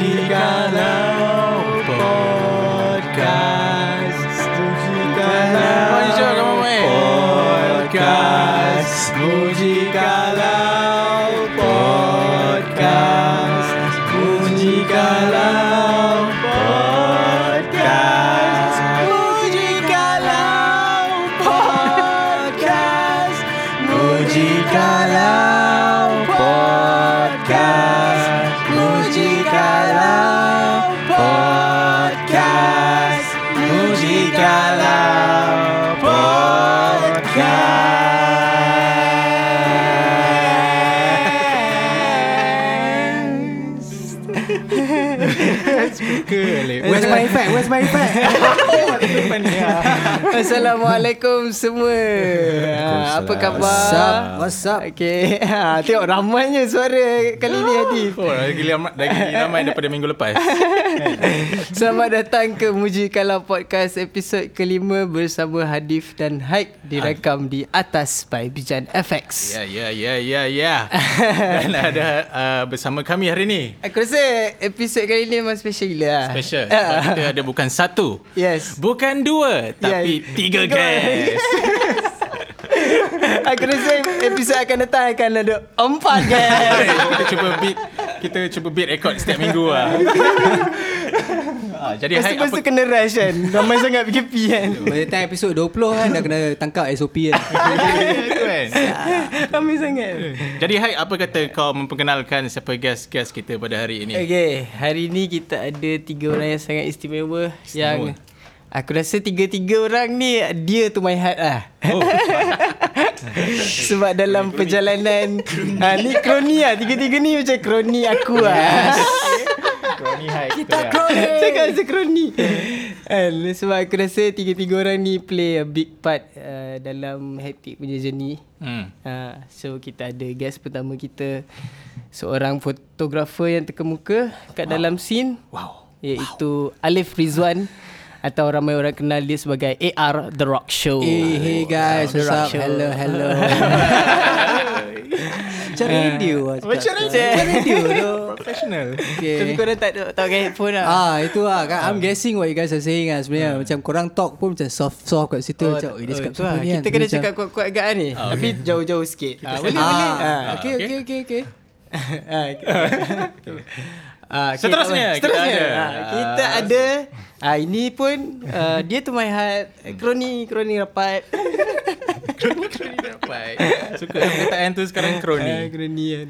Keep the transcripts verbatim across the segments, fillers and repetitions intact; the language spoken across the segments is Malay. Mujikalau Podcast. Mujikalau Podcast. Mujikalau Podcast. Mujikalau Podcast. Mujikalau Podcast. Mujikalau. Where's my effect? Where's my effect? Assalamualaikum semua. Apa khabar? What's up? What's up? Okay. Tengok ramainya suara kali ni tadi. Oh, lagi ramai, lagi ramai daripada minggu lepas. Selamat datang ke Mujikalau Podcast episod kelima bersama Hadif dan Haik, direkam di atas by Bijan F X. Ya, ya, ya, ya, ya. Dan ada uh, bersama kami hari ni. Aku rasa episod kali ni memang special gila. Special. Sebab uh, kita ada bukan satu, yes, bukan dua, tapi yes, tiga guest. Aku rasa episod akan datang akan ada empat guest. Kita cuba beat Kita cuba beat rekod setiap minggu lah. Ah, jadi Haik apa kena rush kan. Ramai sangat P K P kan. By the time episod dua puluh kan dah kena tangkap S O P kan. Itu kan. Ramai sangat. Jadi Haik, apa kata kau memperkenalkan siapa guest-guest kita pada hari ini? Okey, hari ini kita ada tiga orang yang sangat istimewa, istimewa. yang aku rasa tiga-tiga orang ni dear to my heart lah. Oh. Sebab dalam kroni, perjalanan kroni. Ha, ni kroni lah. Tiga-tiga ni macam kroni aku lah. Kroni Haik. Kita kroni. Cakap macam kroni. Sebab aku rasa tiga-tiga orang ni play a big part uh, dalam hectic punya journey. Hmm. Uh, so kita ada guest pertama kita, seorang fotografer yang terkemuka kat wow. dalam scene. Wow. Iaitu wow. Alif Rizwan. Atau ramai orang kenal dia sebagai A R The Rock Show. Hey, hey guys, what's up? Hello, hello. Macam radio lah. Macam radio tu. Professional. Tapi korang tak tak pakai headphone lah. Ah, itu lah. I'm guessing what you guys are saying lah sebenarnya. Macam korang talk pun macam soft-soft kat situ. Macam, oh, dia cakap semua ni kan. Kita kena cakap kuat-kuat agak ni. Tapi jauh-jauh sikit. Boleh, boleh. Okay, okay, okay, okay. Uh, okay, seterusnya, seterusnya kita ada, uh, kita ada uh, ini pun uh, dia tu my heart, kroni kroni rapat. Kroni kroni rapat. Suka perkataan tu sekarang kroni. Uh, kroni kan.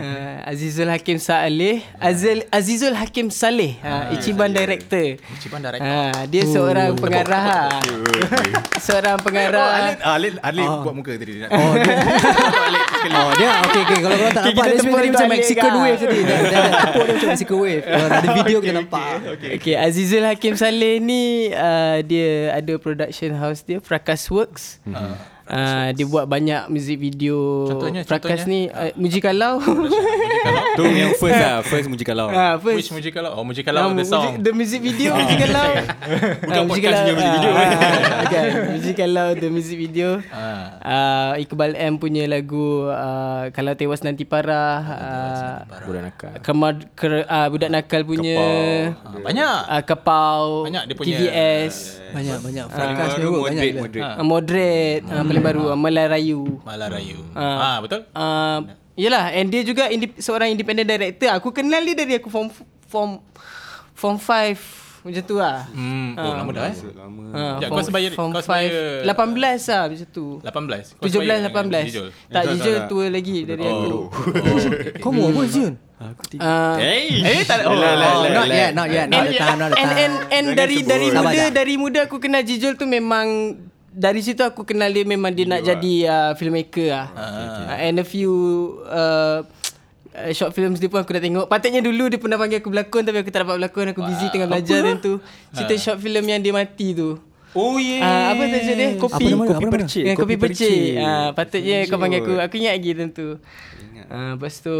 Uh, Azizul Hakim Saleh, Azil, Azizul Hakim Saleh, uh, Ichiban director. Ichiban director. Uh, dia seorang oh. pengarah. Seorang pengarah. Oh, Alif Alif oh. buat muka tadi. Nak. Oh, dia. Oh, dia. Okey okey, kalau kau tak nampak dia sebenarnya macam Mexican wave tadi. Tepuk dia macam Mexican wave. Ada video okay, kita okay, nampak. Okey, okay, okay. okay, Azizul Hakim Saleh ni uh, dia ada production house dia, Frakas Works. Hmm. Uh, Frakas uh, Works. Dia buat banyak music video. Contohnya, Frakas contohnya. ni uh, Mujikalau. Tu yang first lah, first Mujikalau. Ah, first. Which Mujikalau? Oh, Mujikalau the song. The music video Mujikalau. Bukan podcast punya music video. Okay, Mujikalau the music video. Ah, Iqbal M punya lagu uh, Kalau Tewas Nanti Parah, uh, Budak Nakal. Kemar, ker, uh, Budak Nakal punya Kepau. Banyak. Uh, Kepau. Banyak dia punya. T V S. Uh, banyak banyak. Frakas uh, banyak. Moderate. Moderate. Uh, paling baru uh, Malarayu. Malarayu. Ah, uh, uh, betul? Uh, Yelah, and dia juga indip- seorang independent director. Aku kenal dia dari aku form form form five macam tu lah. Hmm, oh, ha. lama dah eh. Lama. Ha, ya, form, kau sebaya form kau sebaya lapan belas lah macam tu. lapan belas. tujuh belas lapan belas. Tak jujur tua lagi dari oh. aku. Kau mau apa Jun? Aku tiga. Eh, tak oh, la, la, la, not la. yet, not yet. Not the time, not the time. And, and, and dari dari muda dari muda aku kenal Jijol tu memang. Dari situ aku kenal dia, memang dia nak jadi uh, filmmaker lah. Okay, okay. Uh, and a few uh, short films dia pun aku dah tengok. Patutnya dulu dia pernah panggil aku berlakon, tapi aku tak dapat berlakon. Aku wow. busy tengah belajar dan tu. Cerita uh. short film yang dia mati tu. Oh yeah. Uh, apa tajuk dia? Kopi. Kopi percik. Dengan kopi percik. Uh, patutnya Jijol. Kau panggil aku. Aku ingat lagi tentu. Uh, lepas tu...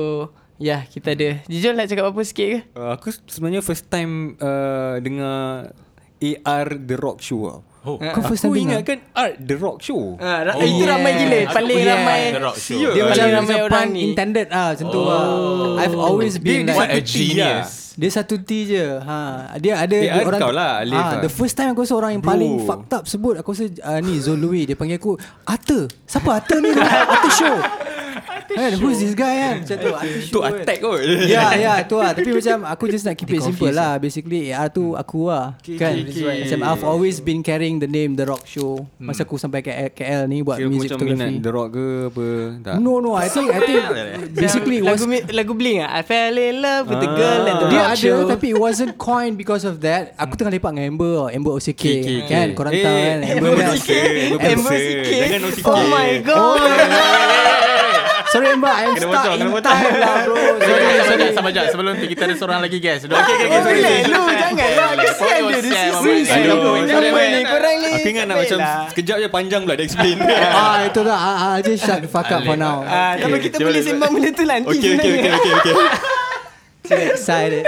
Ya, kita ada. Jijol nak cakap apa-apa sikit ke? Uh, aku sebenarnya first time uh, dengar A R The Rock Show. Oh. Aku first time ingat kan Art The Rock Show. Ah, oh, itu yeah. ramai gila. Paling yeah. ramai. Yeah. Dia paling ramai orang ni intended ah, macam tu. I've always been like a genius. Dia satu T je. Ha, dia ada A R orang kau lah, Alif. Ha, the first time aku rasa orang yang Bro. paling fucked up sebut, aku rasa uh, ni Zolui, dia panggil aku Arthur. Siapa Arthur ni? Arthur Show. Kan, who's this guy kan? Macam tu tu attack kot. Ya ya tu lah. Tapi macam aku just nak keep it simple lah. Basically A R tu aku lah kan. Macam I've always been carrying the name The Rock Show. Masa aku sampai K L ni buat music photography. The Rock ke apa? No no I think I think basically lagu Blink ah, I fell in love with the girl at The Rock Show. Dia ada tapi it wasn't coined because of that. Aku tengah lepak dengan Amber Amber O C K kan. Korang tahu kan Amber O C K. Amber O C K. Oh my god. Sorry Amber, I'm kena stuck bocor, in bocor. time lah bro. Sorry, sorry. Sabar sekejap, sebelum kita ada seorang lagi guys. Okey, okey, okey. Sorry, lu jangan lah. Kesian dia di sisi. Kenapa ni korang ni? Aku ingat nak macam sekejap je panjang pula dia explain. Ah, itu dah. Ah, just shut the fuck up for now. Tapi kita boleh sembang benda tu nanti. Okey, okey, okey, okey. Excited.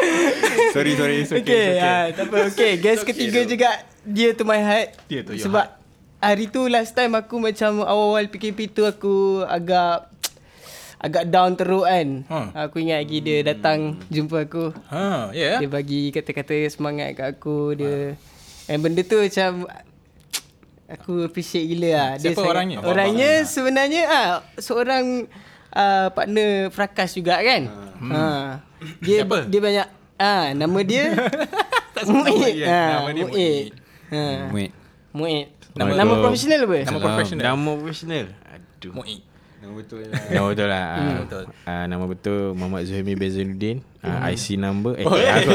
Sorry, sorry. Okey, tak apa. Okey, guys ketiga juga. Dia to my heart. Dia to your heart. Sebab hari tu last time aku macam awal-awal P K P tu aku agak... agak down teruk kan. Ha. Aku ingat lagi dia datang jumpa aku. Ha, yeah. Dia bagi kata-kata semangat kat aku. Dia ha. And benda tu macam aku appreciate gila lah. Siapa dia orangnya? Sangat, orangnya abang sebenarnya ah ha, seorang uh, partner Frakas juga kan. Ha. Ha. Dia siapa? Dia banyak ah ha, nama dia Muid. Ha, nama dia Muid. Ha. Muid. Muid. Nama, nama profesional apa? Nama profesional. Nama profesional. Aduh. Muid. Nama betul lah. Nama betul lah. Nama betul. Uh, nama betul Muhammad Zuhaimi Bezaludin. Uh, I C number. Eh, oh, aku.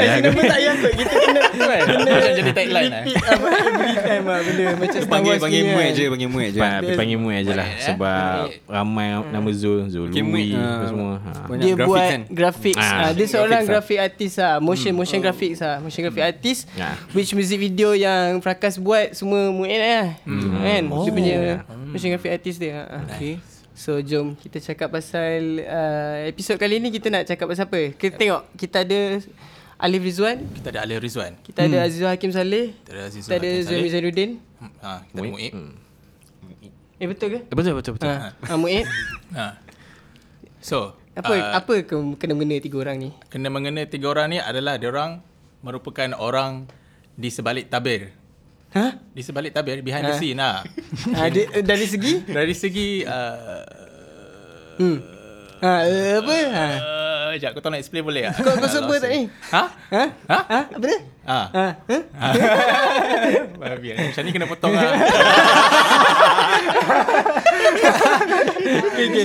I C number tak payah kot. Kita kena tu kan. Macam jadi tagline lah. Every time lah benda macam Star Wars ni. Panggil Muid je. Panggil Muid je. Panggil Muid je lah. Sebab ramai nama Zul. Zul. Lui. Semua. Dia buat grafik. Dia seorang grafik artist lah. Motion. Motion graphics lah. Motion grafik artist. Which music video yang Frakas buat semua Muid lah. Kan? Dia punya motion grafik artist dia. Okay. So jom kita cakap pasal uh, episod kali ni kita nak cakap pasal apa? Kita tengok kita ada Alif Rizwan, kita ada Alif Rizwan. Kita hmm. ada Azizul Hakim Saleh. Kita ada Azizul Hakim Saleh. Kita ada Zainuddin. Ha, kita ada Muid. Hmm. Eh betul ke? Betul betul betul. Ha, ha. ha Muid. Ha. So, apa uh, apa kena mengena tiga orang ni? Kena mengena tiga orang ni adalah dia orang merupakan orang di sebalik tabir. Ha? Di sebalik tabir, behind ha. the scene lah. Ha, di, dari segi? Dari segi... Uh, hmm. Ha, uh, apa? Ha. Uh, sekejap, kau tahu nak explain boleh tak? Kau, kau sebut tak ni? Ha? Ha? Ha? Ha? Apa dia? Ha. Ha? Ha? Macam ni kena potong lah.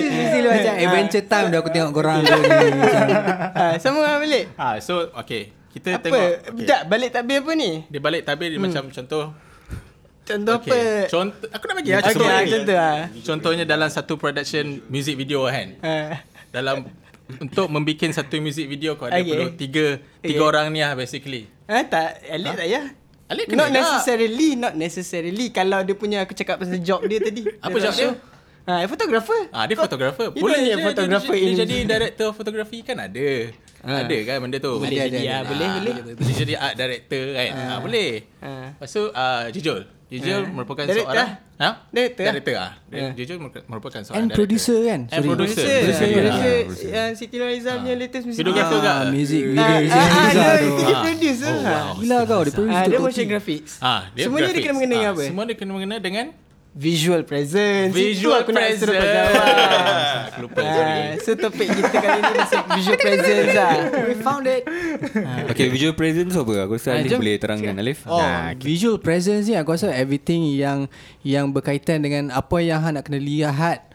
Sila macam adventure time dah aku tengok korang. Sama lah balik. Ha, so, okay. Kita apa? Tengok. Sekejap, okay. Balik tabir apa ni? Dia balik tabir dia hmm. macam contoh. Contoh okay. apa? Contoh, aku nak bagi lah. Okay, okay, contoh lah. Contohnya dalam satu production music video kan. Uh. Dalam untuk membikin satu music video kau ada okay. perlu tiga tiga okay. orang ni lah basically. Ha, tak, Alif ha? tak payah. Alif not tak. necessarily, not necessarily. Kalau dia punya aku cakap pasal job dia tadi. Apa job dia? Ah, ha, photographer. Ah, ha, dia photographer. Boleh dia, dia, dia, dia, dia jadi director fotografi kan ada. Ha. Ada kan benda tu. Boleh, boleh jadi ada, ada. Ha, boleh, boleh. Boleh jadi art director kan. Ha. Ha, boleh. Ha. Lepas tu uh, Jujul. Jujul ha. merupakan director seorang ha? Director. Director ah. Ha. Jujul merupakan seorang and director. Producer kan. And Sorry. producer. Producer. Yeah. Yeah. producer. Yeah. Siti Nurhaliza punya latest music. Videographer juga. Music video. Dia producer. Gila kau dia producer. Dia motion graphics. Ah, dia semua dia kena mengena dengan apa? Semua dia kena mengena dengan visual presence. Visual aku presence. Aku nak suruh pasal aku lupa. Uh, so topik kita kali ni pasal visual presence lah. We found it. Okay, visual presence apa? Aku rasa uh, Alif boleh terangkan. Alif. Oh, nah, okay. Visual presence ni aku rasa everything yang yang berkaitan dengan apa yang Han nak kena lihat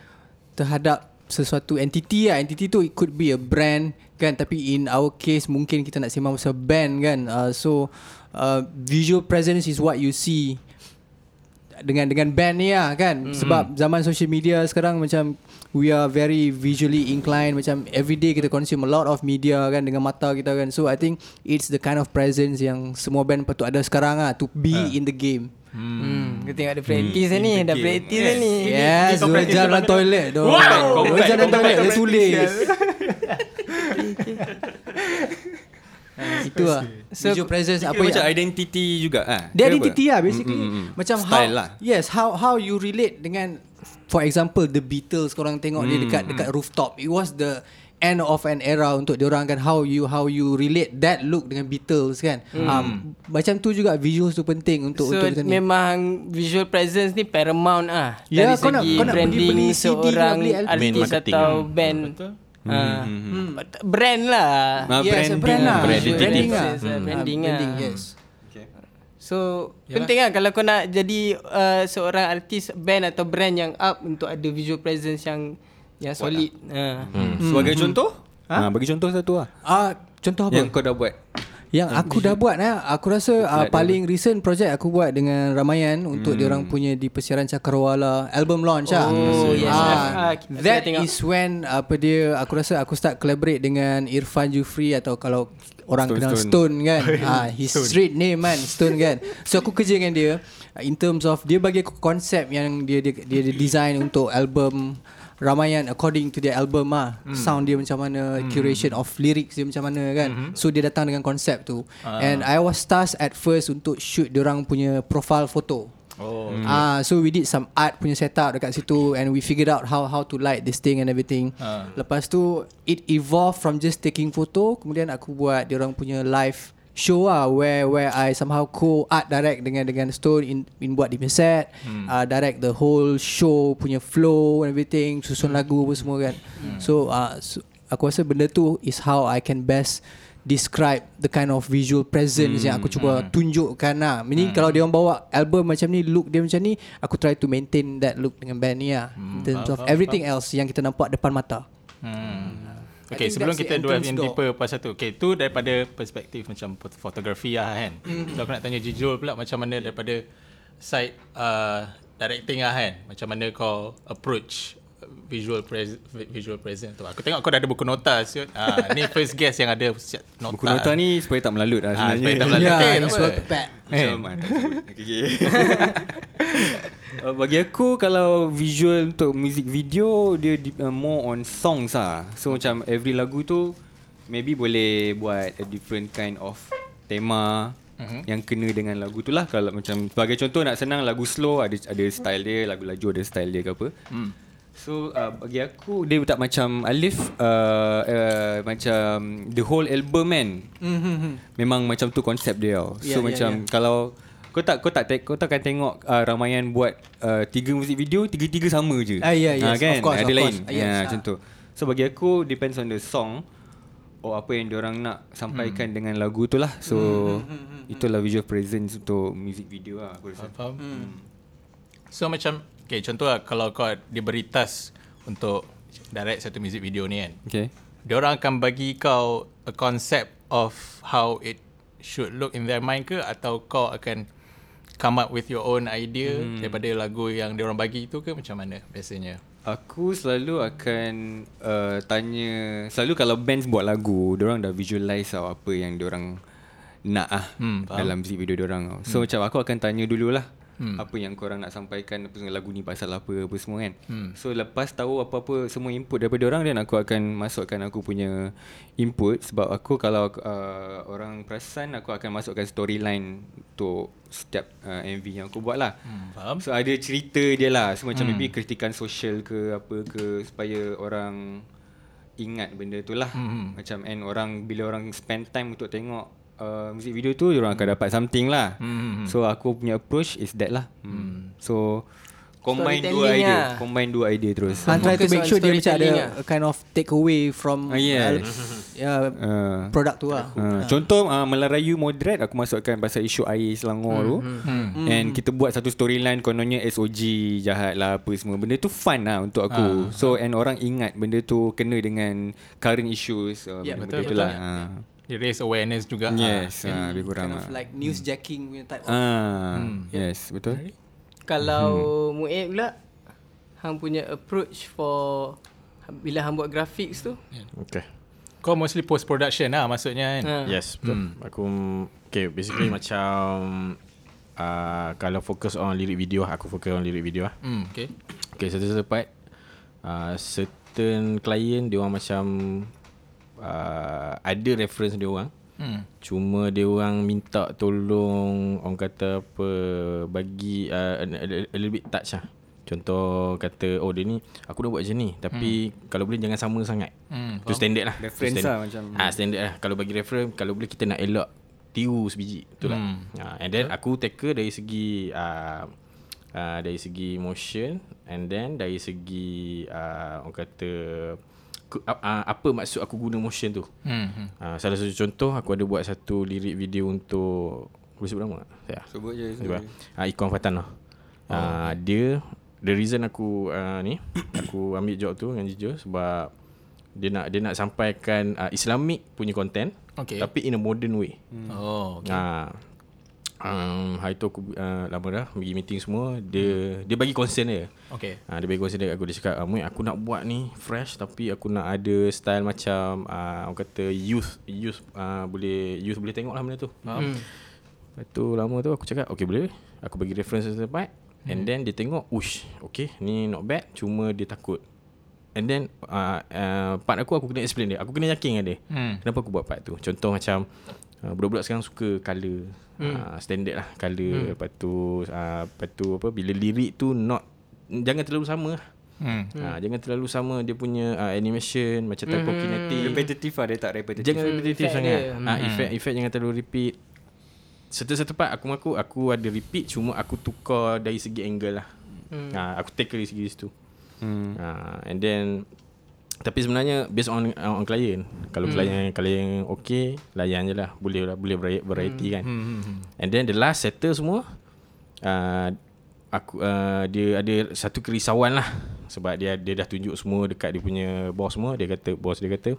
terhadap sesuatu entiti lah. Entiti tu it could be a brand kan. Tapi in our case mungkin kita nak sembang pasal band kan. Uh, so uh, visual presence is what you see. Dengan dengan band ni lah kan. Mm-hmm. Sebab zaman social media sekarang macam we are very visually inclined. Macam everyday kita consume a lot of media kan. Dengan mata kita kan. So I think it's the kind of presence yang semua band patut ada sekarang lah. To be uh. in the game. Hmm. hmm. Kita tengok ada practice hmm. ni. Dah practice yes. ni. Yes. Dua jam dalam toilet. Dua jam dalam toilet. Dia tulis. Uh, itu lah. So, visual presence apa macam ya? Identity juga ah. Ha? Dia identity lah basically. Mm, mm, mm. Macam style how lah. Yes, how how you relate dengan for example The Beatles korang tengok mm, dia dekat dekat mm. rooftop. It was the end of an era untuk diorang kan, how you how you relate that look dengan Beatles kan. Hmm. Um, macam tu juga visuals tu penting untuk so, untuk memang ni. Visual presence ni paramount ah. Ya, dari kau segi nak, kau branding nak beli seorang artis atau band. Betul. Hmm. Uh, hmm. Brand lah. Uh, yes, branding, brand lah. Brand branding, branding lah. Branding lah. Hmm. Branding, branding lah. Yes. So yalah, penting lah kalau kau nak jadi uh, seorang artis, band atau brand yang up untuk ada visual presence yang yang solid. Ha. Hmm. Sebagai hmm. contoh? Ha? Ha, bagi contoh satu lah. Ah, contoh apa? Yang kau dah buat. Yang aku dah buat lah. Aku rasa uh, paling recent project aku buat dengan Ramayana untuk hmm. diorang punya di persiaran Cakerawala album launch lah. Oh, yes. uh, That is when apa dia, aku rasa aku start collaborate dengan Irfan Jufri, atau kalau orang Stone, kenal Stone, Stone kan. uh, His Stone. Street name man, Stone kan. So aku kerja dengan dia in terms of dia bagi aku konsep yang dia dia, dia, dia design untuk album Ramayana according to their album ah. Mm. Sound dia macam mana, mm. curation of lyrics dia macam mana kan. Mm-hmm. So dia datang dengan konsep tu. Uh. And I was tasked at first untuk shoot diorang punya profile photo. Oh. Okay. Ah, so we did some art punya setup dekat situ, and we figured out how how to light this thing and everything. Uh. Lepas tu it evolved from just taking photo, kemudian aku buat diorang punya live show ah, where where I somehow co art direct dengan dengan Stone in, in buat dia punya set, hmm. uh, direct the whole show punya flow and everything, susun lagu apa semua kan. Hmm. So, uh, so aku rasa benda tu is how I can best describe the kind of visual presence hmm. yang aku cuba hmm. tunjukkan lah. Meaning hmm. kalau dia orang bawa album macam ni, look dia macam ni, aku try to maintain that look dengan band ni lah. Hmm. In terms of everything else yang kita nampak depan mata. Hmm. Okay, sebelum kita dua yang deeper pasal tu. Okay, tu daripada perspektif macam fotografi lah kan. So aku nak tanya jujur pula macam mana daripada side uh, directing lah kan. Macam mana kau approach visual pres- visual presence tu. Aku tengok kau dah ada buku nota siut. Ah, ni first guest yang ada nota. Buku nota ni supaya tak melalut lah sebenarnya. Ah, supaya tak melalut. Ya, yeah, okay, sebab pepek. Macam mana. Uh, bagi aku kalau visual untuk music video dia uh, more on songs lah. So macam every lagu tu maybe boleh buat a different kind of tema uh-huh. yang kena dengan lagu tu lah. Kalau macam sebagai contoh nak senang, lagu slow ada ada style dia, lagu laju ada style dia ke apa. Hmm. So uh, bagi aku dia tak macam Alif uh, uh, macam the whole album kan. Mm-hmm. Memang macam tu konsep dia tau. So yeah, macam yeah, yeah. kalau Kau tak kau tak te- kau takkan tengok uh, Ramayana buat uh, tiga music video, tiga-tiga sama je. Ah ya yeah, yes. ha, kan? Of course, ada of lain. Course. Ya yes, macam tu. So bagi aku depends on the song or apa yang diorang nak sampaikan hmm. dengan lagu tu lah. So hmm, hmm, hmm, itulah visual presence untuk music video lah aku rasa. Faham. Hmm. So macam okay, contoh lah, kalau kau diberi task untuk direct satu music video ni kan. Okay. Diorang akan bagi kau a concept of how it should look in their mind ke, atau kau akan come up with your own idea hmm. daripada lagu yang diorang bagi itu ke, macam mana biasanya? Aku selalu akan uh, tanya, selalu kalau band buat lagu, diorang dah visualize tau apa yang diorang nak ah hmm, dalam music video diorang. So hmm. macam aku akan tanya dululah hmm. apa yang korang nak sampaikan, lagu ni pasal apa, apa semua kan. Hmm. So lepas tahu apa-apa semua input daripada diorang, dan aku akan masukkan aku punya input. Sebab aku kalau uh, orang perasan, aku akan masukkan storyline untuk setiap uh, M V yang aku buat lah. Hmm, faham. So ada cerita dia lah. So macam hmm. maybe kritikan sosial ke apa ke, supaya orang ingat benda tu lah. Hmm. Macam, and orang bila orang spend time untuk tengok uh, music video tu, orang akan dapat something lah. Hmm. So aku punya approach is that lah. Hmm. So combine dua idea lah. Combine dua idea terus. I'm trying to make sure dia macam ada a kind of takeaway from uh, yes. uh, uh, produk tu lah. uh, uh. Contoh uh, Melayu Moden, aku masukkan pasal isu air Selangor tu. hmm, hmm, hmm. And hmm. kita buat satu storyline, kononnya S O G jahat lah apa semua. Benda tu fun lah untuk aku. uh. So and orang ingat benda tu kena dengan current issues. uh, yeah, Benda tu lah. uh. It raise awareness juga. Yes, uh, lebih kurang kind of like news jacking punya type of. Yes, betul. Kalau hmm. Mu'aid pula, hang punya approach for bila hang buat graphics tu? Okay. Kau mostly post production lah maksudnya kan? Ha. Yes, betul. Hmm. Aku, okay, basically macam uh, kalau fokus on lirik video, aku fokus on lirik video lah. Hmm, okay. Okay, satu-satu part, uh, certain client dia orang macam uh, ada reference dia orang. Hmm. Cuma dia orang minta tolong, orang kata apa, bagi uh, a little bit touch lah. Contoh kata, oh dia ni aku dah buat macam ni, tapi hmm. kalau boleh jangan sama sangat. hmm. Itu standard lah. Reference standard lah macam ha, standard lah. Kalau bagi reference, kalau boleh kita nak elak tiru sebiji. Itulah hmm. ha, and then aku tackle dari segi uh, uh, dari segi motion. And then dari segi uh, orang kata uh, apa maksud aku guna motion tu. hmm. uh, Salah satu contoh, aku ada buat satu lirik video untuk, boleh sebut nama tak? Sebut je, sebut je. Uh, Ikon Fatanah. oh. uh, Dia, the reason aku uh, ni aku ambil job tu dengan jujur sebab dia nak, dia nak sampaikan uh, Islamic punya content, okay, tapi in a modern way. hmm. Oh, okay. uh, um, Hari tu aku uh, lama dah pergi meeting semua. Dia hmm. dia bagi concern dia, okay. uh, Dia bagi concern dia. Aku dia cakap, Mui, aku nak buat ni fresh, tapi aku nak ada style macam uh, orang kata youth, youth uh, boleh, youth boleh tengok lah benda tu. hmm. uh, Lepas tu lama tu aku cakap, okay boleh, aku bagi reference setempat. hmm. And then dia tengok, ush, okay, ni not bad. Cuma dia takut. And then uh, uh, part aku, aku kena explain dia. Aku kena yakin dengan dia. hmm. Kenapa aku buat part tu. Contoh macam uh, budak-budak sekarang suka colour. hmm. uh, Standard lah colour. hmm. Lepas tu uh, Lepas tu apa, bila lirik tu not, jangan terlalu sama. hmm. Uh, jangan terlalu sama dia punya uh, animation. Macam typo hmm. kinetic. Repetitive lah, dia tak repetitive. Jangan repetitive hmm. sangat. hmm. uh, Effect Effect jangan terlalu repeat. Satu-satu part aku mengaku aku ada repeat, cuma aku tukar dari segi angle lah. hmm. uh, Aku tackle dari segi situ. Hmm. Uh, and then tapi sebenarnya based on on klien. Kalau hmm. klien klien okey, layan je lah. Boleh lah, boleh variety hmm. kan. Hmm. And then the last settle semua uh, aku uh, dia ada satu kerisauan lah sebab dia dia dah tunjuk semua dekat dia punya bos semua. Dia kata, bos dia kata,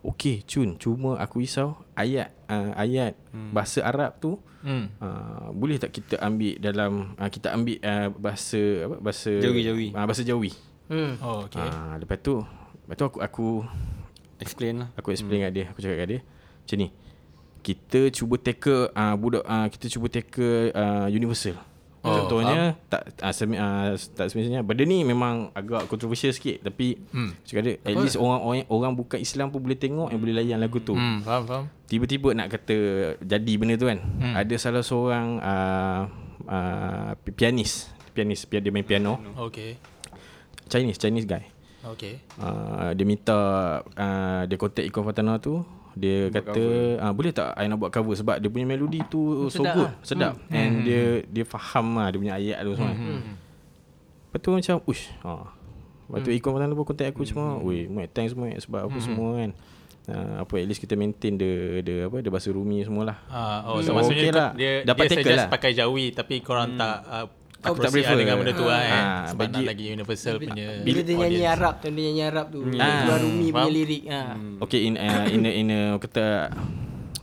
"Okey, Chun, cuma aku risau ayat uh, ayat hmm. bahasa Arab tu Hmm. Uh, boleh tak kita ambil dalam uh, kita ambil uh, bahasa apa bahasa Jawi-Jawi. Uh, bahasa Jawi." Hmm. Oh, okey. Uh, lepas tu lepas tu aku aku explain lah. Aku explain kat hmm. dia, aku cakap kat dia, macam ni. Kita cuba tackle uh, budak uh, kita cuba tackle uh, universal. Oh, contohnya um. tak uh, semi, uh, tak semestinya benda ni memang agak kontroversial sikit, tapi hmm. cakap dia at apa? least orang, orang orang bukan Islam pun boleh tengok hmm. yang boleh layan lagu tu. Hmm, faham faham. Tiba-tiba nak kata jadi benda tu kan. Hmm. Ada salah seorang uh, uh, pianis, pianis pian dia main piano. Okey. Chinese Chinese guy. Okey. Uh, dia minta uh, dia contact Ikon Fatanah tu. Dia buat kata ah, boleh tak I nak buat cover sebab dia punya melodi tu so sedap good lah. Sedap hmm. And hmm. dia dia faham lah dia punya ayat tu semua. hmm. Lepas tu macam ush ah. Lepas tu hmm. Ikon Fatanah pun contact aku hmm. semua. Weh, Mike thanks Mike sebab apa hmm. semua kan. Uh, apa at least kita maintain the the apa the bahasa Rumi semualah. Ah, oh, so, so maksudnya okay lah. dia dapat dia suggest lah. pakai Jawi tapi korang hmm. tak uh, tak tak prefer dengan benda tu ah, kan. Ha, sebab bagi, nak lagi universal bila, punya bila dia nyanyi audience. Arab tu dia nyanyi Arab tu hmm. keluar Rumi punya lirik. ha. Okay, in uh, in a, in a, kata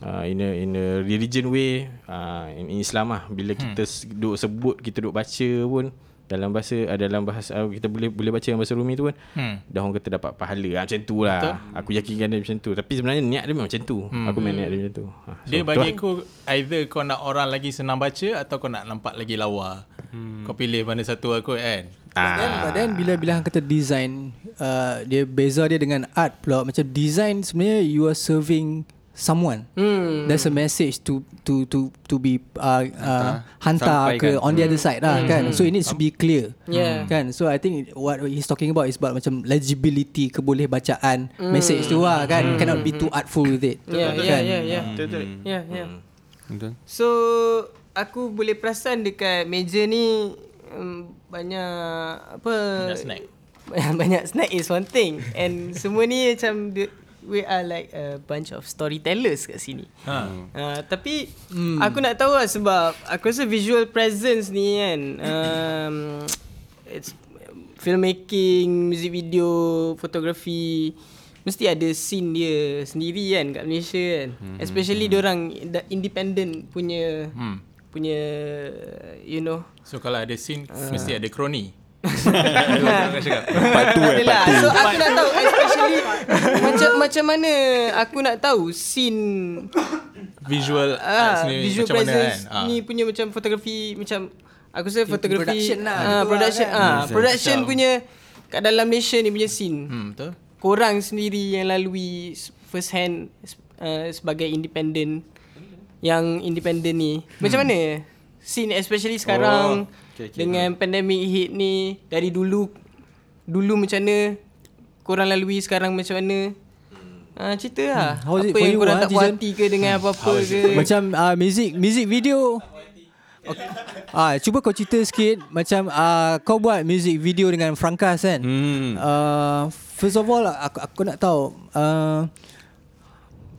uh, in a, in a religion way uh, in, in Islam lah. Bila kita hmm. duk sebut, kita duk baca pun dalam bahasa uh, dalam bahasa uh, kita boleh boleh baca dalam bahasa Rumi tu kan. hmm. Dah orang kata dapat pahala ha, macam tu lah. Betul? Aku yakinkan dia macam tu, tapi sebenarnya niat dia memang macam tu. hmm. Aku main niat dia macam tu. ha, so, dia bagi aku lah. Either kau nak orang lagi senang baca atau kau nak nampak lagi lawa. hmm. Kau pilih mana satu aku kan. ah. Dan bila-bila hang kata design uh, dia beza dia dengan art pula. Macam design sebenarnya you are serving someone. hmm. There's a message to to to to be uh, uh, hantar Sampai ke kan. on the other side hmm. lah kan. So it needs to be clear. yeah. Kan. So I think what he's talking about is about macam legibility, keboleh bacaan hmm. message tu lah kan. hmm. Cannot be too artful with it. yeah, kan? yeah, yeah, yeah. Hmm. yeah, yeah. So aku boleh perasan dekat meja ni um, banyak apa banyak snack. Banyak snack is one thing. And semua ni macam de- we are like a bunch of storytellers kat sini. ha. uh, Tapi mm. aku nak tahu lah sebab aku rasa visual presence ni kan, um, it's filmmaking, music video, fotografi, mesti ada scene dia sendiri kan kat Malaysia kan. mm-hmm. Especially mm-hmm. diorang independent punya mm. punya you know. So kalau ada scene uh. mesti ada kroni. Part dua, part dua. So aku nak tahu especially macam macam mana aku nak tahu scene visual uh, uh, visual presence kan? Ni punya macam fotografi, macam aku rasa fotografi production lah, uh, production ah kan? uh, production so, punya kat dalam Malaysia ni punya scene. hmm, betul. Korang sendiri yang lalui first hand uh, sebagai independent, yang independent ni macam hmm. mana scene especially sekarang? oh. Okay, okay. Dengan pandemic hit ni, dari dulu dulu macam mana korang lalui, sekarang macam mana? Uh, cerita lah hmm. Apa yang korang you, tak puas hati ke dengan apa-apa ke. Macam uh, music music video okay. uh, Cuba kau cerita sikit. Macam uh, kau buat music video dengan Frakas kan. hmm. uh, First of all aku, aku nak tahu uh,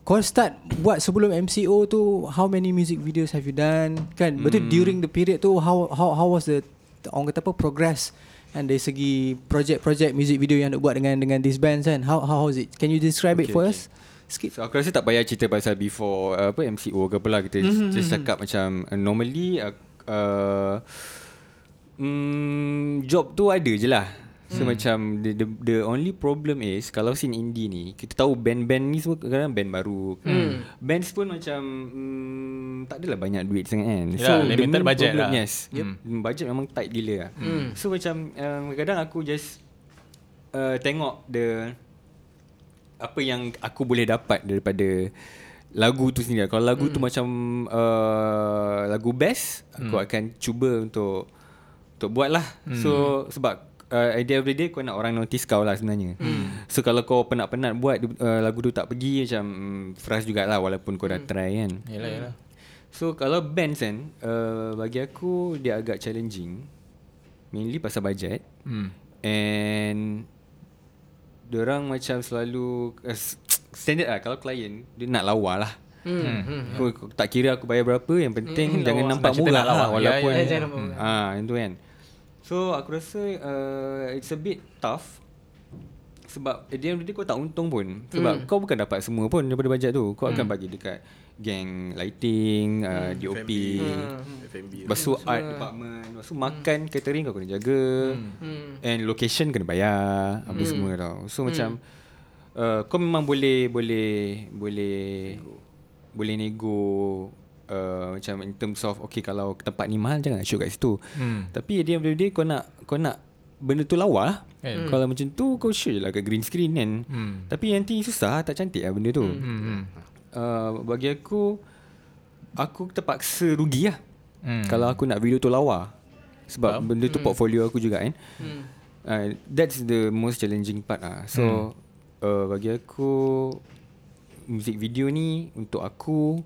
kau start buat sebelum M C O tu, how many music videos have you done kan. Betul hmm. during the period tu how how how was the orang kata apa progress and dari segi projek-projek music video yang nak buat dengan dengan this band kan, how how is it, can you describe okay, it for okay. us sikit? So aku rasa tak payah cerita pasal before uh, apa M C O ke apalah, kita mm-hmm. just cakap macam uh, normally uh, uh, um, job tu ada je lah. So mm. macam the, the the only problem is kalau scene indie ni, kita tahu band-band ni semua kadang-kadang band baru. mm. Bands pun macam mm, tak adalah banyak duit sangat kan. So yeah, limited budget problem, lah. Yes yep. mm. Budget memang tight gila lah. mm. So macam um, kadang aku just uh, tengok the apa yang aku boleh dapat daripada lagu tu sendiri. Kalau lagu mm. tu macam uh, lagu best, mm. aku akan cuba untuk Untuk buat lah. mm. So sebab Uh, at the end of the day kau nak orang notice kau lah sebenarnya. mm. So kalau kau penat-penat buat uh, lagu tu tak pergi, macam um, frust jugalah walaupun kau dah mm. try kan. Yalah, yalah. So kalau bands kan uh, bagi aku dia agak challenging, mainly pasal budget. mm. And diorang macam selalu uh, standard lah, kalau klien dia nak lawa lah. Hmm. Hmm. Aku, tak kira aku bayar berapa, yang penting hmm, jangan lawa. Nampak murah lah, lah walaupun ya, ya, ya, ha, itu kan. So aku rasa uh, it's a bit tough. Sebab at the end of the day kau tak untung pun. Sebab mm. kau bukan dapat semua pun daripada bajet tu. Kau mm. akan bagi dekat gang lighting, mm. uh, D O P, F M B, lepas tu art department, lepas tu makan, mm. catering kau kena jaga, mm. and location kena bayar, mm. apa semua tau. So mm. macam uh, kau memang boleh Boleh Boleh nego. Boleh nego Uh, macam in terms of okay, kalau tempat ni mahal jangan shoot kat situ. hmm. Tapi dia benda dia kau nak Kau nak benda tu lawa lah. hmm. Kalau macam tu kau shoot je lah kat green screen kan. hmm. Tapi nanti susah, tak cantik lah benda tu. hmm. uh, Bagi aku, aku terpaksa rugi lah hmm. kalau aku nak video tu lawa. Sebab oh. benda tu hmm. portfolio aku juga kan. hmm. uh, That's the most challenging part lah. So hmm. uh, bagi aku music video ni untuk aku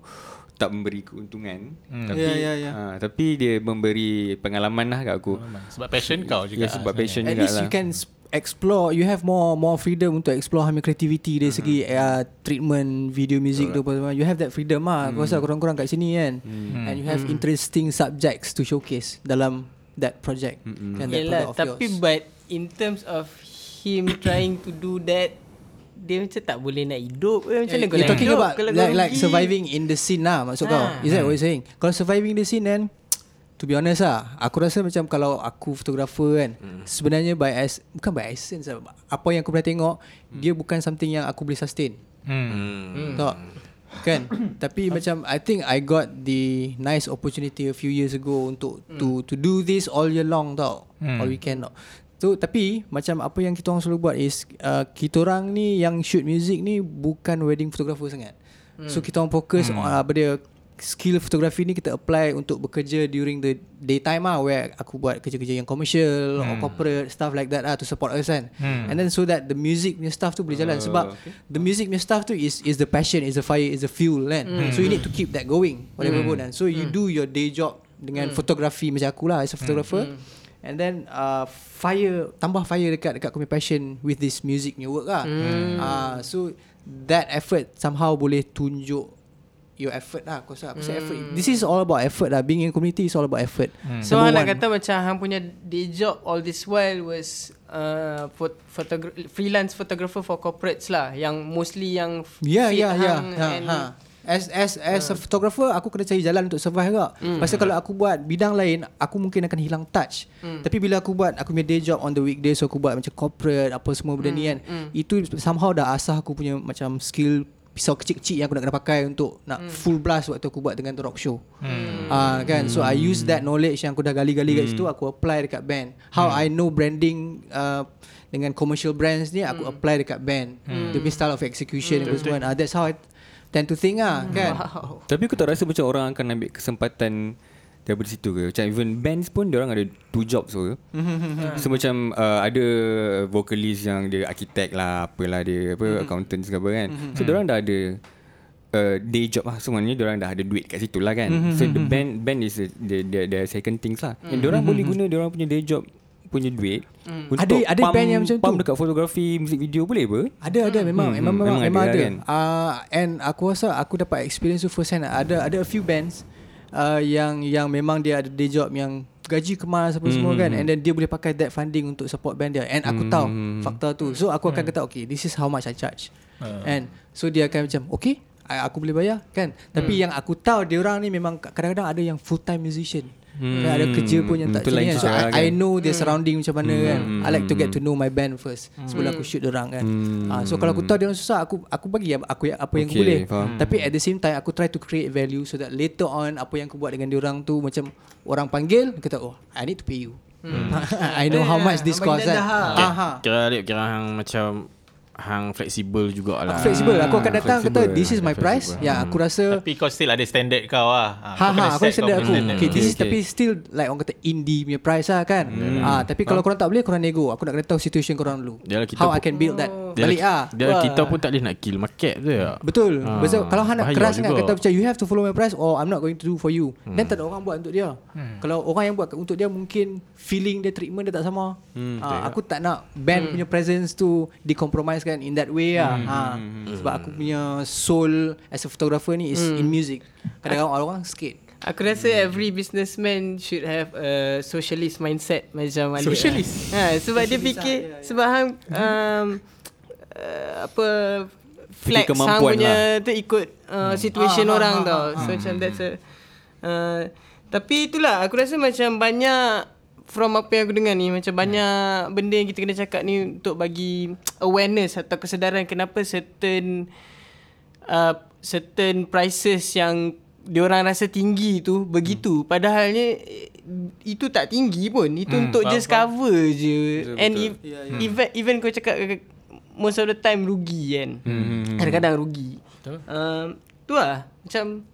tak memberi keuntungan, hmm. tapi yeah, yeah, yeah. Uh, tapi dia memberi pengalaman lah kat aku. Sebab passion kau juga. Yeah, sebab passion juga. At least lah, you can explore, you have more more freedom untuk explore hami creativity dari uh-huh. segi uh, treatment video music tu. You have that freedom lah. Aku rasa korang-korang kat sini kan. Hmm. And you have hmm. interesting subjects to showcase dalam that project. Hmm. Kan, that Yelah, tapi yours. But in terms of him trying to do that, dia macam tak boleh nak hidup. Macam mana kau nak hidup about, like, like surviving in the scene lah maksud ha. kau. Is that what you're saying? Kalau surviving the scene then, to be honest lah, aku rasa macam kalau aku fotografer kan, hmm. sebenarnya by as, bukan by essence lah, apa yang aku pernah tengok, hmm. dia bukan something yang aku boleh sustain. hmm. Tak kan. Tapi macam I think I got the nice opportunity a few years ago untuk hmm. to to do this all year long tau, hmm. all weekend tau. So, tapi macam apa yang kita orang selalu buat is uh, kita orang ni yang shoot music ni bukan wedding photographer sangat. hmm. So kita orang fokus hmm. on apa dia, skill fotografi ni kita apply untuk bekerja during the daytime lah, where aku buat kerja-kerja yang commercial hmm. or corporate stuff like that lah, to support us kan. hmm. And then so that the music punya stuff tu boleh jalan. uh, Sebab okay. the music punya stuff tu is is the passion, is the fire, is the fuel kan. hmm. So you need to keep that going whatever pun. hmm. So you hmm. do your day job dengan hmm. fotografi macam aku lah as a photographer. hmm. And then uh, fire, tambah fire dekat dekat aku punya passion with this music new work lah. mm. uh, So that effort somehow boleh tunjuk your effort lah. Aku rasa, aku rasa mm. effort, this is all about effort lah. Being in community is all about effort. mm. So nak kata macam hang punya day job all this while was uh, photog- freelance photographer for corporates lah, yang mostly yang yeah, yeah, yeah. Ha, ha. As as as hmm. a photographer, aku kena cari jalan untuk survive juga. Hmm. Pasal kalau aku buat bidang lain, aku mungkin akan hilang touch. Hmm. Tapi bila aku buat, aku punya day job on the weekday, so aku buat macam corporate, apa semua benda hmm. ni kan. Hmm. Itu somehow dah asah aku punya macam skill pisau kecil-kecil yang aku nak kena pakai untuk nak mm. full blast waktu aku buat dengan The Rock Show. mm. uh, kan? So I use that knowledge yang aku dah gali-gali mm. kat situ, aku apply dekat band. How mm. I know branding uh, dengan commercial brands ni, aku mm. apply dekat band. mm. The style of execution mm. semua. Uh, That's how I tend to think lah. mm. kan? Wow. Tapi aku tak rasa macam orang akan ambil kesempatan daripada situ ke. Macam even bands pun diorang ada two jobs ke. So macam uh, ada vocalist yang dia architect lah, apalah dia, apa, accountant ke apa kan. So diorang dah ada uh, day job lah. So maknanya diorang dah ada duit kat situ lah kan. So the band band is the, the, the second things lah. And diorang boleh guna diorang punya day job, punya duit hmm. untuk ada, ada pump, band yang macam tu, pump dekat fotografi, music video boleh apa? Ada, ada memang hmm. Memang, hmm. memang, memang ada, ada. Kan? Uh, And aku rasa aku dapat experience tu first hand. Ada ada a few bands uh, Yang yang memang dia ada day job yang gaji kemas apa hmm. semua kan. And then dia boleh pakai that funding untuk support band dia. And aku hmm. tahu fakta tu. So aku akan hmm. kata okay, this is how much I charge uh. And so dia akan macam okay, aku boleh bayar kan. hmm. Tapi yang aku tahu dia orang ni memang kadang-kadang ada yang full time musician. Hmm. Ada kerja pun yang tak sini kan. So I, kan? I know their surrounding hmm. macam mana hmm. kan. I like to get to know my band first sebelum hmm. aku shoot diorang kan. hmm. uh, So kalau aku tahu diorang susah, Aku aku bagi aku apa yang okay, aku boleh faham. Tapi at the same time aku try to create value, so that later on apa yang aku buat dengan diorang tu, macam orang panggil kata oh I need to pay you. hmm. I know yeah, how much yeah, this cost kan. Aha. Kira Alif, kira hang macam hang fleksibel jugalah. Aku fleksibel. Aku akan datang flexible. Kata this is my price. Ya, yeah, aku rasa. Tapi kau still ada standard kau lah. Ha, ha, aku standard aku. Standard okay, this is okay. Tapi still like orang kata indie punya price lah kan. Hmm. Ah, tapi kalau korang tak boleh, korang nego. Aku nak kena tahu situation korang dulu. Yalah, how pun, I can build that. Dia balik ah. Kita pun tak boleh nak kill market tu ya. Betul. Ha, Betul. Kalau hang nak keras nak kata macam you have to follow my price or I'm not going to do for you. Hmm. Dan tak ada orang buat untuk dia. Hmm. Kalau orang yang buat untuk dia mungkin feeling dia, treatment dia tak sama. Hmm, ah, aku tak nak band punya presence tu dikompromise kan in that way lah. hmm. ha. hmm. Sebab aku punya soul as a photographer ni is hmm. in music. Kadang-kadang orang sikit. Aku rasa hmm. every businessman should have a socialist mindset macam Alif. Socialist lah. ha, Sebab socialist dia fikir lah, yeah, sebab hang um, uh, apa flex hang punya lah. Tu ikut uh, hmm. situation ah, orang ah, tau ah, So ah, macam ah, that's a uh, tapi itulah aku rasa macam banyak from apa yang aku dengar ni, macam banyak benda yang kita kena cakap ni untuk bagi awareness atau kesedaran kenapa certain uh, certain prices yang diorang rasa tinggi tu begitu. Padahalnya itu tak tinggi pun. Itu hmm, untuk faham, just cover faham. je betul, and betul. If, yeah, yeah. even even kau cakap most of the time rugi kan. hmm. Kadang-kadang rugi uh, tu lah macam.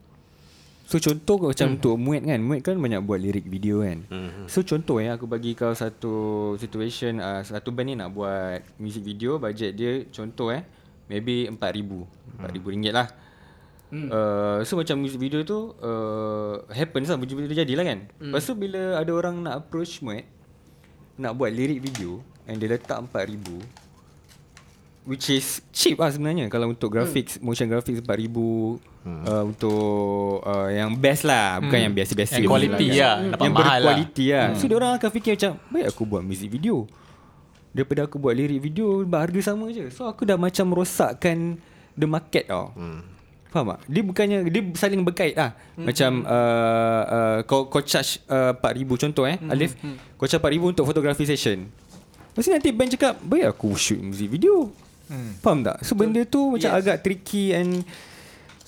So contoh kau macam hmm. untuk Muet kan, Muet kan banyak buat lirik video kan. hmm. So contoh ya, aku bagi kau satu situation, uh, satu band ni nak buat music video, bajet dia contoh eh maybe empat ribu ringgit lah. hmm. uh, So macam music video tu uh, happens lah, benda-benda tu jadilah kan. hmm. Lepas tu bila ada orang nak approach Muet nak buat lirik video and dia letak empat ribu, which is cheap lah sebenarnya. Kalau untuk graphics, hmm. motion graphics empat ribu ringgit hmm. uh, untuk uh, yang best lah. Bukan hmm. yang biasa-biasa, yang quality lah, lah. Kan? Yang berkualiti lah, lah. Hmm. So diorang akan fikir macam baik aku buat music video daripada aku buat lirik video, harga sama je. So aku dah macam rosakkan the market tau. hmm. Faham tak? Dia bukannya, dia saling berkait lah. mm-hmm. Macam uh, uh, kau, kau charge uh, empat ribu contoh eh mm-hmm. Alif, mm-hmm. kau charge empat ribu untuk photography session. Lepas tu nanti band cakap baik aku shoot music video. Hmm. Faham tak? So benda tu macam yes. agak tricky and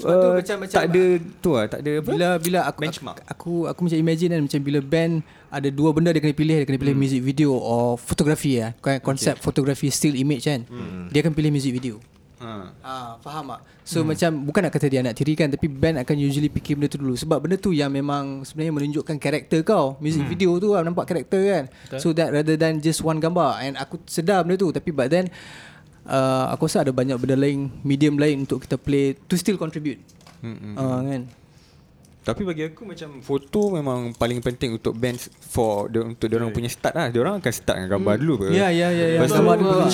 uh, macam, macam tak ada tu lah, tak ada apa? Bila bila aku benchmark. Aku, aku aku macam imagine kan, macam bila band ada dua benda dia kena pilih, dia kena pilih hmm. music video or fotografi lah. Konsep okay. fotografi still image kan. Hmm. Dia akan pilih music video. Ha. Ah, faham tak? So hmm. macam bukan nak kata dia nak tirikan, tapi band akan usually fikir benda tu dulu sebab benda tu yang memang sebenarnya menunjukkan karakter kau. Music hmm. video tu lah nampak karakter kan. Betul. So that rather than just one gambar, and aku sedar benda tu, tapi but then Uh, aku rasa ada banyak benda lain, medium lain untuk kita play to still contribute. hmm, hmm, uh, kan? Tapi bagi aku macam foto memang paling penting untuk bands for the, untuk diorang punya start lah. Diorang akan start dengan gambar hmm. dulu. Ya ya ya. Lepas tu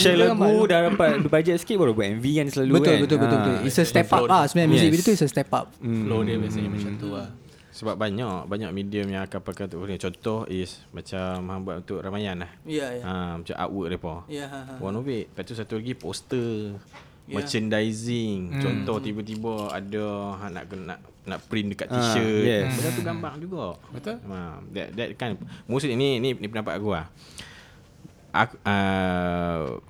share lagu dah dapat budget sikit baru buat M V kan selalu. Betul kan? betul betul, betul. It's a step up lah sebenarnya. Music video tu it's a step up. Flow dia biasanya macam tu lah. Sebab banyak Banyak medium yang akan pakai untuk ni. Contoh is macam hang buat untuk Ramayana lah. yeah, yeah. ha, Macam artwork mereka. yeah, ha, ha. One of it. Lepas tu satu lagi poster, yeah. merchandising. hmm. Contoh tiba-tiba ada hang nak, nak nak print dekat t-shirt. ah, yes. Benda tu gambar juga. Betul. ha, that, that kan. Mostly ni, ni Ni pendapat aku lah. Aku uh,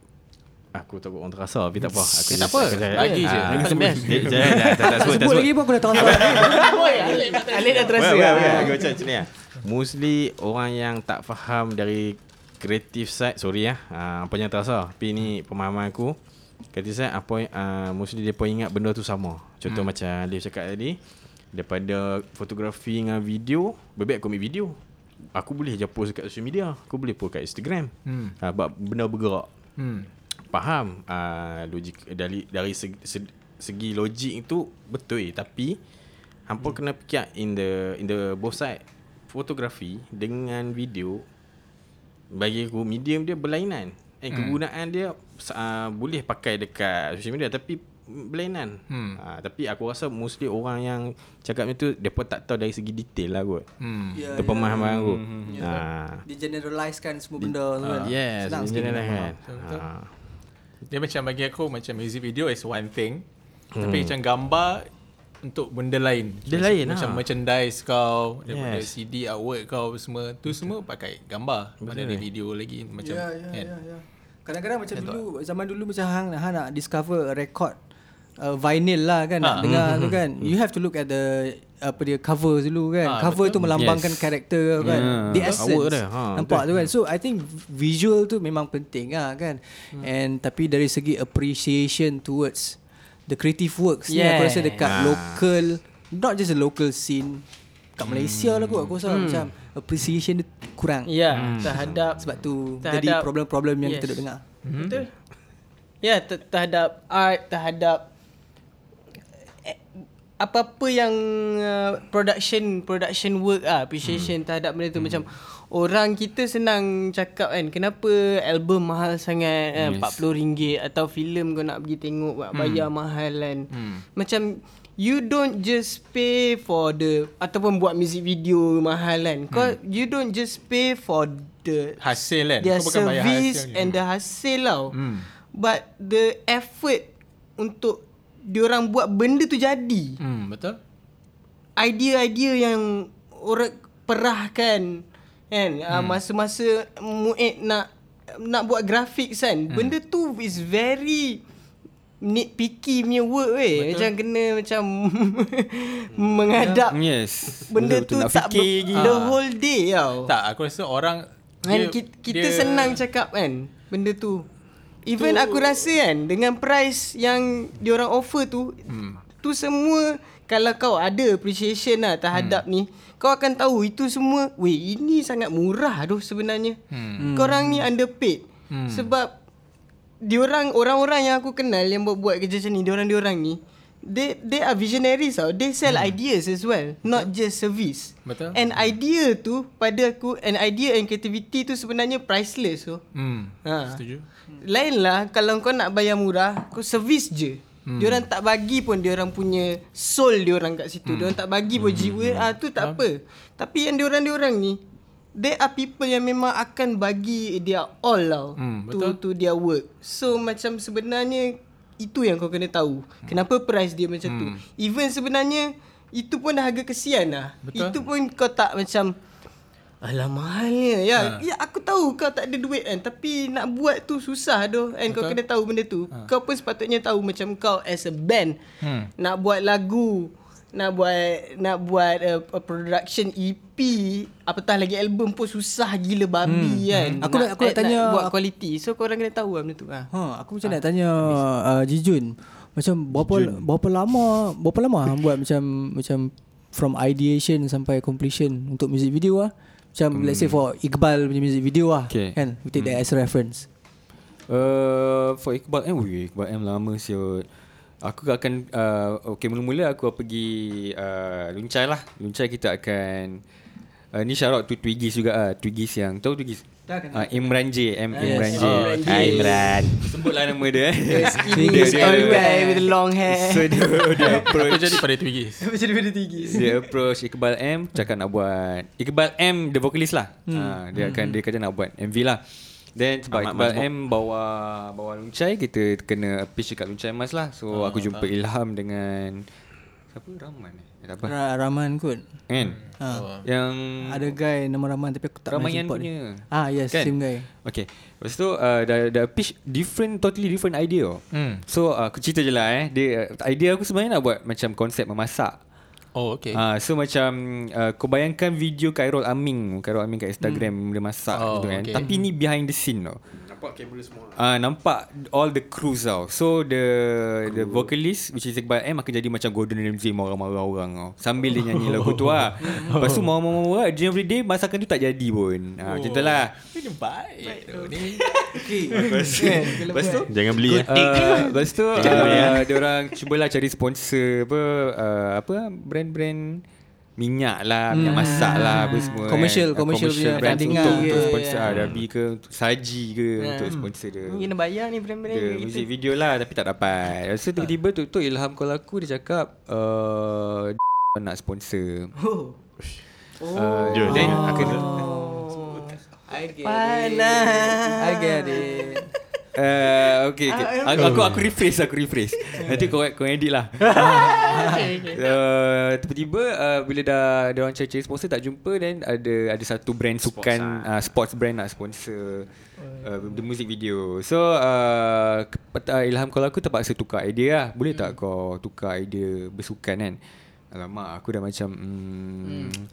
Aku takut orang terasa, tapi tak apa. Aku tak apa. Lagi je. Memang the best. Sebut lagi pun aku dah terasa. Alif dah terasa. Aku macam macam ni lah. Mostly orang yang tak faham dari creative side, sorry lah, apa yang terasa. Tapi ni pemahaman aku. Creative side, mostly dia pun ingat benda tu sama. Contoh macam Alif cakap tadi, daripada fotografi dengan video, lebih baik aku ambil video. Aku boleh je post kat social media, aku boleh post kat Instagram. hmm. Ha, benda bergerak. hmm. Faham uh, logik, dari, dari segi, segi logik itu betul, tapi hampa hmm. kena fikir in the, in the both side. Fotografi dengan video bagi aku medium dia berlainan. Eh, hmm. kegunaan dia uh, boleh pakai dekat social media tapi berlainan. hmm. ha, Tapi aku rasa mostly orang yang cakap macam tu mereka tak tahu dari segi detail lah kot. hmm. yeah, yeah. Pemahaman aku hmm. yeah. ha. Dia generalize kan semua benda di, uh, yes, senang dia generalize kan. ha. Dia macam bagi aku macam music video is one thing, hmm. tapi macam gambar untuk benda lain, dia macam, lain macam ha. merchandise kau, daripada yes. C D, artwork kau semua tu, betul. Semua pakai gambar, tak ada video lagi macam. Ya yeah, ya yeah, yeah, yeah. Kadang-kadang macam yeah, dulu tak. Zaman dulu macam hang, hang nak discover record Uh, vinyl lah kan, ha. nak dengar mm-hmm. tu kan, you have to look at the apa dia cover dulu kan. ha, Cover betul. tu melambangkan yes. karakter kan, yeah. the essence ha, nampak betul. tu kan. So I think visual tu memang penting lah kan. hmm. And tapi dari segi appreciation towards the creative works yeah. ni aku rasa dekat ha. local, not just the local scene kat Malaysia hmm. lah kot. Aku rasa hmm. macam appreciation dia kurang yeah. hmm. terhadap, sebab tu terhadap, jadi problem-problem yang yes. kita duk dengar. hmm. Betul. Ya yeah, ter- terhadap art, terhadap apa-apa yang uh, production production work ah, appreciation hmm. terhadap benda tu. hmm. Macam orang kita senang cakap kan, kenapa album mahal sangat, yes. empat puluh ringgit, atau filem kau nak pergi tengok buat bayar hmm. mahal kan. hmm. Macam you don't just pay for the, ataupun buat music video mahal kan, kau hmm. you don't just pay for the hasil kan, the service and the hasil tau, hmm. but the effort untuk diorang buat benda tu jadi. Hmm, betul. Idea-idea yang orang perahkan kan. hmm. uh, masa-masa Mu'id nak nak buat grafik kan. Hmm. Benda tu is very nitpicky punya work weh. Macam kena macam menghadap. Yes. Benda betul, tu tak ber- the whole day tau. Tak, aku rasa orang dia, kita, kita dia... senang cakap kan benda tu. Even tu, aku rasa kan, dengan price yang diorang offer tu, hmm. tu semua, kalau kau ada appreciation lah terhadap hmm. ni, kau akan tahu itu semua, weh ini sangat murah tu sebenarnya. hmm. Korang ni underpaid. hmm. Sebab diorang, orang-orang yang aku kenal yang buat-buat kerja macam ni, diorang-diorang ni, They they are visionaries tau. They sell hmm. ideas as well, not betul. just service. Betul. And idea tu pada aku, an idea and creativity tu sebenarnya priceless tu. So. Hmm. Ha. Setuju. Lainlah kalau kau nak bayar murah, kau service je. Hmm. Diorang tak bagi pun diorang punya soul diorang kat situ. Hmm. Diorang tak bagi pun hmm. jiwa. Ah ha, tu tak ha. apa. Tapi yang diorang-diorang ni, there are people yang memang akan bagi dia all tau. Hmm. To to their work. So macam sebenarnya itu yang kau kena tahu, kenapa price dia macam hmm. tu. Even sebenarnya itu pun harga kesian lah. Betul. Itu pun kau tak macam alah mahalnya ya, ha. ya aku tahu kau tak ada duit kan, tapi nak buat tu susah doh. And betul. Kau kena tahu benda tu. ha. Kau pun sepatutnya tahu macam kau as a band hmm. nak buat lagu, nak buat nak buat uh, production E P, apatah lagi album pun susah gila babi hmm. kan. Aku nak, aku nak tanya nak buat kualiti. So korang kena tahu lah benda tu. Ha, ha aku macam ha. nak tanya uh, Jijun, macam berapa Jijun. berapa lama berapa lama hang buat macam macam from ideation sampai completion untuk music video ah. Macam hmm. let's say for Iqbal punya music video ah okay. kan, we take hmm. that as reference. Uh, for Iqbal M, we Iqbal M lama siot. Aku akan uh, okay, mula-mula aku pergi uh, Luncai lah. Luncai kita akan uh, ni shout out to Twiggies juga ah. Uh, Twiggies yang tahu Twiggies? Ah uh, Imran J, M Imran J. Ah Imran. Sebutlah nama dia. Twiggies all guy with long hair. So dia, dia approach jadi pada Twiggies. Jadi pada Twiggies. Dia approach Iqbal M, cakap nak buat Iqbal M the vocalist lah. Hmm. Uh, dia akan hmm. dia kata nak buat M V lah. Then sebab Iqbal M bawa bawa Luncai, kita kena pitch kat Luncai Mas lah. So ah, aku jumpa tak. Ilham dengan siapa, Rahman eh? Tak apa. Ra- Rahman kot. Kan? Ha. Oh. Yang ada guy nama Rahman tapi aku tak Ramayana support punya. Dia. Ah yes, kan? Same guy. Okay. Lepas tu uh, dah dah pitch different, totally different idea. Hmm. So uh, aku cerita je lah eh. Dia, idea aku sebenarnya nak buat macam konsep memasak. Oh okay. Uh, so macam uh, kau bayangkan video Khairul Aming, Khairul Aming kat Instagram hmm. dia masak oh, gitu kan. Okay. Tapi ni behind the scene tau. Apa nampak kamera semua. Ah uh, nampak all the crews tau. So the crew, the vocalist which is Iqbal M akan jadi macam Gordon Ramsay marah-marah orang tau. Sambil dia nyanyi lagu tu lah. Lepas tu marah-marah dia every day masakan tu tak jadi pun. Ah oh. Macam tulah. Ini baik tu ni. Okey. Lepas tu jangan beli. Uh, lepas tu uh, dia orang cubalah cari sponsor apa uh, apa brand-brand minyak lah, minyak masak lah, apa semua commercial, kan. Commercial, commercial brand untuk, yeah, untuk sponsor yeah. Arabi ke, untuk saji ke yeah. Untuk sponsor dia kena bayar ni brand-brand dia music video lah, tapi tak dapat. Lepas tu tiba-tiba tu, tu ilham call aku. Dia cakap uh, nak sponsor oh. Oh. Uh, dia, then oh. aku I get Panas. it I get it Uh, okay, okay. Aku, aku aku rephrase aku rephrase. Nanti kau kau edit lah. Okay, okay. Uh, tiba-tiba uh, bila dah dia orang cari sponsor tak jumpa, then ada ada satu brand sports sukan lah. uh, sports brand nak sponsor uh, the music video. So uh, ilham kalau aku terpaksa tukar idea lah. Boleh tak kau tukar idea bersukan kan? Alamak, aku dah macam hmm, hmm.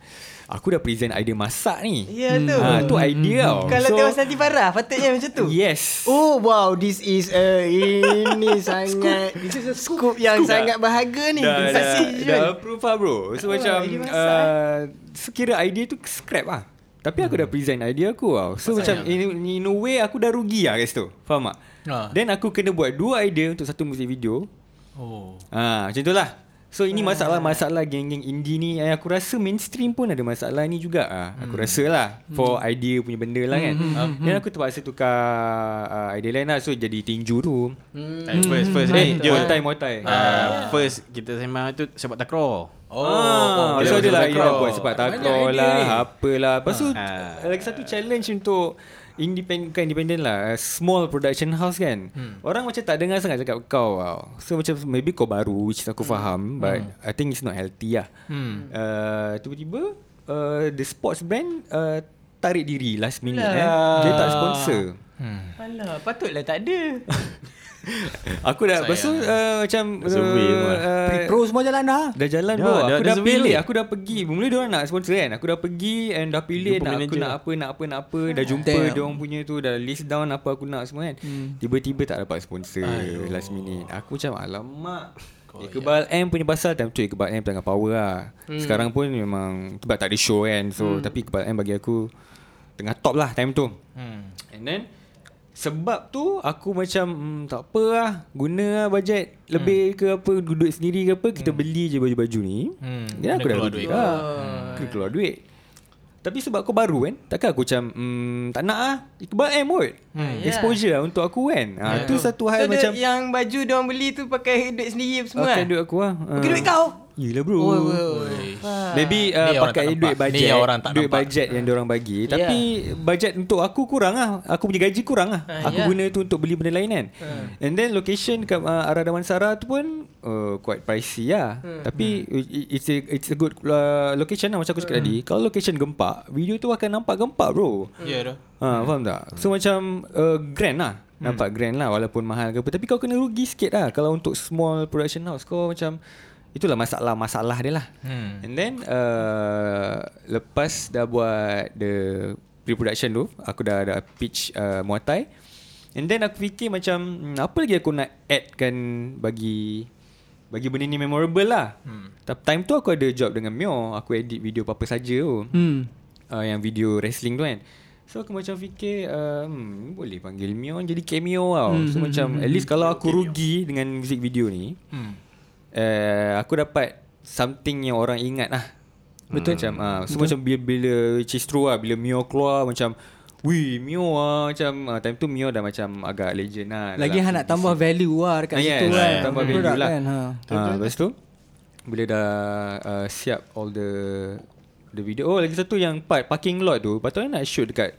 aku dah present idea masak ni. Ya tu ha, tu idea hmm. tau. Kalau so, tewas nanti parah, patutnya macam tu. Yes. Oh wow, this is a, ini sangat this is a scoop, scoop yang scoop sangat dah. Bahagia ni. Dah, dah, dah approve lah bro. So oh, macam uh, sekira idea tu scrap lah. Tapi aku dah present idea aku tau. So pasal macam in, in a way aku dah rugi lah kat situ. Faham tak? Ha. Then aku kena buat dua idea untuk satu music video. Oh. Ah, ha, macam tu lah. So ini masalah-masalah geng-geng indie ni. Aku rasa mainstream pun ada masalah ni juga ah. Aku hmm. rasa lah for hmm. idea punya benda lah kan. Dan hmm. hmm. aku terpaksa tukar uh, idea lain lah. So jadi tinju tu hmm. First first ni Muay Thai Muay Thai first kita sembang tu sepak takraw. Oh, ah, so ada lah Ira buat sepak takraw lah, apalah. Lepas tu ah. lagi satu challenge untuk independent, bukan independent lah, small production house kan. Hmm. Orang macam tak dengar sangat cakap kau wow. So macam maybe kau baru, which aku faham, hmm. but hmm. I think it's not healthy lah. Hmm. Uh, tiba-tiba uh, the sports brand uh, tarik diri last minute lah. eh. Dia tak sponsor. Hmm. Alah, patutlah tak ada. Aku dah lepas tu uh, macam uh, pro semua jalan dah. Dah jalan yeah, bro. Aku dah, dah pilih, aku dah pergi. Mula dia orang nak sponsor kan. Aku dah pergi and dah pilih nak manager. Aku nak apa, nak apa, nak apa. Ah, dah jumpa dia orang punya tu, dah list down apa aku nak semua kan. Hmm. Tiba-tiba tak dapat sponsor Ayuh. last minute. Aku macam alamak. Iqbal yeah. M punya pasal time tu Iqbal M tengah power lah. Hmm. Sekarang pun memang sebab tak ada show kan. So hmm. tapi Iqbal M bagi aku tengah top lah time tu. Hmm. And then sebab tu aku macam hmm, tak apalah, guna lah bajet lebih hmm. ke apa, duduk sendiri ke apa, kita hmm. beli je baju-baju ni. Hmm. Ya aku kena dah keluar duit. Lah. Hmm. Kena keluar duit. Tapi sebab aku baru kan, takkan aku macam hmm, tak nak ah. Iqbal M kot. Hmm. Exposure yeah. lah untuk aku kan. Yeah. Ha, tu satu hal so, macam yang baju dia orang beli tu pakai duit sendiri semua. Pakai okay, duit aku ah. Ha. Pakai duit kau. Yelah bro. Oh, oh, oh. Maybe uh, pakai duit bajet, duit bajet yang diorang bagi. Yeah. Tapi bajet untuk aku kurang lah. Aku punya gaji kurang lah. uh, Aku yeah. guna tu untuk beli benda lain kan. uh. And then location kat uh, arah Damansara tu pun uh, quite pricey lah. uh. Tapi uh. it's a, it's a good uh, location lah. Macam aku cakap uh. tadi, kalau location gempak, video tu akan nampak gempak bro. Ya yeah, uh, faham tak? So uh. macam uh, grand lah. Nampak hmm. grand lah walaupun mahal ke apa. Tapi kau kena rugi sikit lah. Kalau untuk small production house kau macam itulah masalah-masalah dia lah. hmm. And then uh, lepas dah buat the pre-production tu, aku dah ada pitch uh, Muay Thai. And then aku fikir macam apa lagi aku nak add kan bagi bagi benda ni memorable lah. hmm. Time tu aku ada job dengan Mio. Aku edit video apa-apa saja tu. hmm. uh, Yang video wrestling tu kan. So aku macam fikir uh, hmm, boleh panggil Mio jadi cameo tau. hmm. So hmm. macam at least kalau aku rugi dengan music video ni, hmm. Uh, aku dapat something yang orang ingat lah. Betul macam uh, so betul. Macam bila, bila which is true lah. Bila Mio keluar macam wih Mio lah. Macam uh, time tu Mio dah macam agak legend lah. Lagi lah, nak tambah value lah dekat ah, situ yes, lah yeah. Tambah yeah. value lah kan, ha. Ha, ha, lepas tu bila dah uh, siap all the the video. Oh lagi satu yang part parking lot tu patutnya nak shoot dekat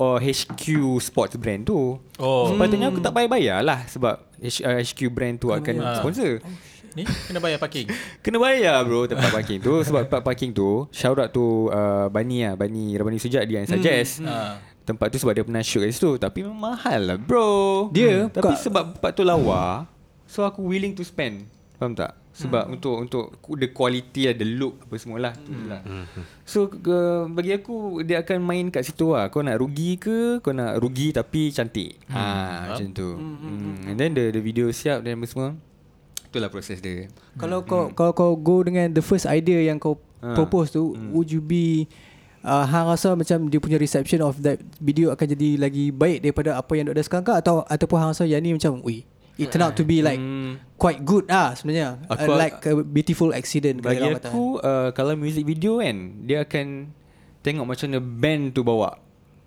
oh H Q sports brand tu. Oh. Sepatutnya aku tak bayar-bayar lah. Sebab H Q brand tu akan ha. sponsor. Oh, ni kena bayar parking. Kena bayar bro tempat parking tu. Sebab tempat parking tu shout out tu uh, Bani lah Bani Rabani Sujat dia yang suggest. hmm. Hmm. Tempat tu sebab dia pernah shoot kat situ. Tapi memang mahal lah bro. Dia hmm. Tapi Kak. sebab tempat tu lawa, so aku willing to spend. Faham tak? Sebab hmm. untuk untuk the quality lah, the look apa semualah tu hmm. lah. Hmm. So uh, bagi aku dia akan main kat situ lah. Kau nak rugi ke, kau nak rugi tapi cantik. Hmm. Ha huh? Macam tu. Hmm. Hmm. And then the the video siap dan semua. Itulah proses dia. Hmm. Kalau hmm. kau kalau kau go dengan the first idea yang kau ha. propose tu, hmm. would you be uh, hang rasa macam dia punya reception of that video akan jadi lagi baik daripada apa yang ada sekarang ke, atau ataupun hang rasa yang ni macam ui it turned out to be like hmm. quite good ah sebenarnya, aku, uh, like a beautiful accident. Bagi aku uh, kalau music video kan, dia akan tengok macam mana band tu bawa.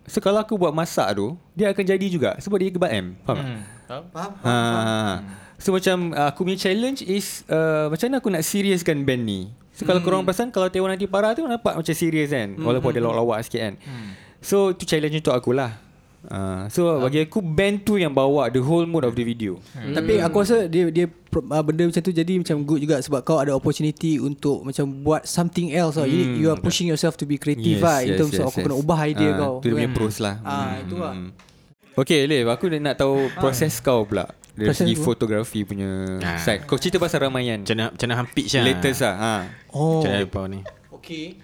So kalau aku buat masak tu, dia akan jadi juga sebab dia Iqbal M. Faham hmm. tak? Faham, ha. faham, faham. So macam uh, aku punya challenge is uh, macam mana aku nak seriuskan band ni. So kalau hmm. korang perasan, kalau Tewan Nanti Parah tu nampak macam serius kan, walaupun hmm. ada lawak-lawak sikit kan. hmm. So tu challenge untuk akulah. Uh, so uh. bagi aku band tu yang bawa the whole mood of the video. hmm. Tapi aku rasa dia dia uh, benda macam tu jadi macam good juga sebab kau ada opportunity untuk macam buat something else. hmm. you, you are pushing yourself to be creative. yes, lah, yes, In terms yes, of yes. aku kena ubah idea uh, kau. Itu dia punya pros lah. uh, hmm. Itu lah. Okay Alif, aku nak tahu proses kau pula dari segi fotografi punya ha. side. Kau cerita pasal Ramayana, macam nak hampit je latest lah. ha. Oh, ni. Okay,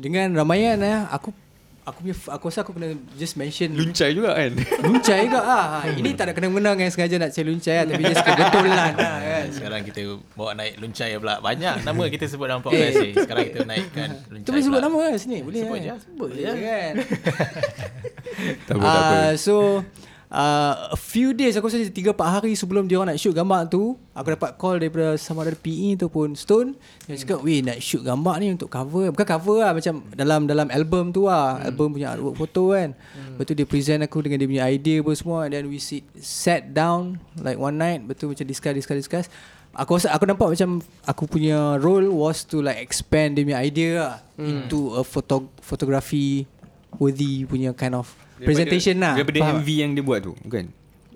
dengan Ramayana aku Aku punya, aku rasa aku kena just mention luncai juga kan. Luncai juga ah. Ha. Ini tak ada kena-mena kan, sengaja nak saya luncai lah, tapi just kebetulan lah kan. Sekarang kita bawa naik luncai pula. Banyak nama kita sebut dalam podcast ni. Sekarang kita naikkan luncai. Tu boleh sebut nama kan sini? Boleh sebut kan? je. Sebut je kan. Tak apa, tak apa. So Uh, a few days, aku rasa tiga empat hari sebelum dia orang nak shoot gambar tu, aku dapat call daripada sama ada P E ataupun Stone. Dia cakap, weh nak shoot gambar ni untuk cover. Bukan cover lah, macam dalam dalam album tu lah. hmm. Album punya artwork foto kan. hmm. Lepas tu dia present aku dengan dia punya idea apa semua. And then we sit, sat down like one night. Lepas tu macam discuss, discuss, discuss. Aku rasa aku nampak macam aku punya role was to like expand dia punya idea lah hmm. into a photo, photography worthy punya kind of presentation lah. Daripada M V yang dia buat tu bukan?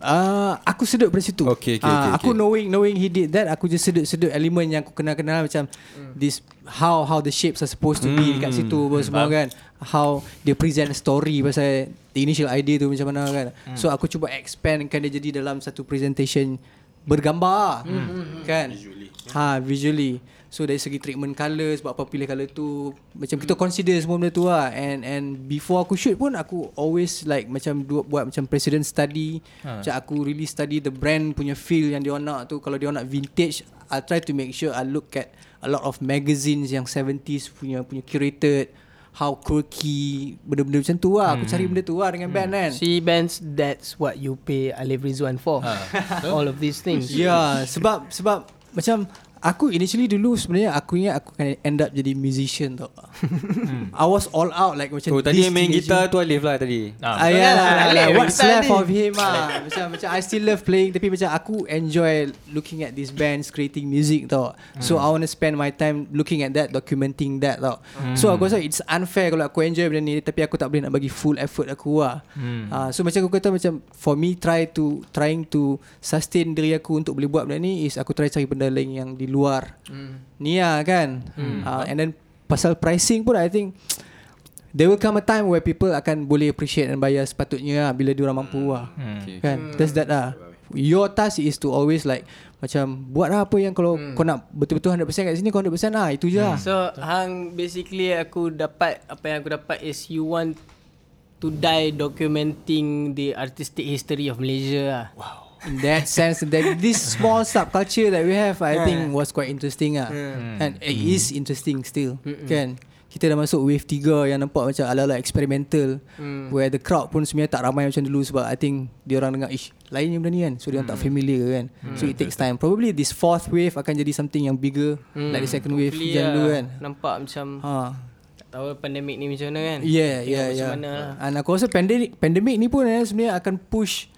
Uh, aku sedut dari situ. okay, okay, uh, okay, Aku okay. knowing knowing he did that, aku je sedut-sedut elemen yang aku kenal-kenal macam mm. this how how the shapes are supposed to mm. be dekat situ mm. semua mm. kan. How dia present story pasal the initial idea tu macam mana kan. mm. So aku cuba expandkan dia jadi dalam satu presentation bergambar mm. kan. Visually. Ha, visually. So dari segi treatment colour, sebab apa pilih colour tu, macam kita consider semua benda tu lah. And and before aku shoot pun aku always like macam buat, buat macam precedent study. ha. Macam aku really study the brand punya feel yang dia nak tu. Kalau dia nak vintage, I try to make sure I look at a lot of magazines yang seventies punya punya curated, how quirky, benda-benda macam tu lah. Aku hmm. cari benda tu lah dengan hmm. band kan. See bands, that's what you pay Alif Rizwan for. ha. All of these things. Yeah, sebab sebab macam aku initially dulu sebenarnya aku ingat aku akan end up jadi musician tau. hmm. I was all out like macam oh, tadi main gitar tu Alif lah tadi. ah, ah, yeah, lah, Alif, like, what's left of him lah. Macam macam I still love playing, tapi macam aku enjoy looking at these bands creating music tau. hmm. So I want to spend my time looking at that, documenting that tau. hmm. So aku rasa it's unfair kalau aku enjoy benda ni tapi aku tak boleh nak bagi full effort aku lah. hmm. uh, So macam aku kata macam for me try to trying to sustain diri aku untuk boleh buat benda ni is aku try cari benda lain yang di luar mm. ni lah kan. mm. uh, And then pasal pricing pun, I think there will come a time where people akan boleh appreciate and bayar sepatutnya lah, bila diorang mampu lah. mm. okay. Kan mm. that's that lah. Your task is to always like macam buat lah apa yang kalau mm. kau nak betul-betul one hundred percent kat sini, kau one hundred percent lah. Itu je mm. lah. So hang basically aku dapat, apa yang aku dapat is you want to die documenting the artistic history of Malaysia lah. Wow. In that sense, that this small subculture that we have, I yeah. think was quite interesting ah, yeah. and it mm. is interesting still. Mm-mm. Kan? Kita dah masuk wave tiga yang nampak macam ala-ala experimental, mm. where the crowd pun sebenarnya tak ramai macam dulu sebab I think diorang dengar ish lainnya benda ni kan, so diorang mm. tak familiar kan. mm. So it takes time. Probably this fourth wave akan jadi something yang bigger, mm. like the second wave yang dulu kan. Nampak macam ha. tahu pandemik ni macam mana kan. Yeah, yeah, yeah. Dan aku rasa pandemik pandemik ni pun eh, sebenarnya akan push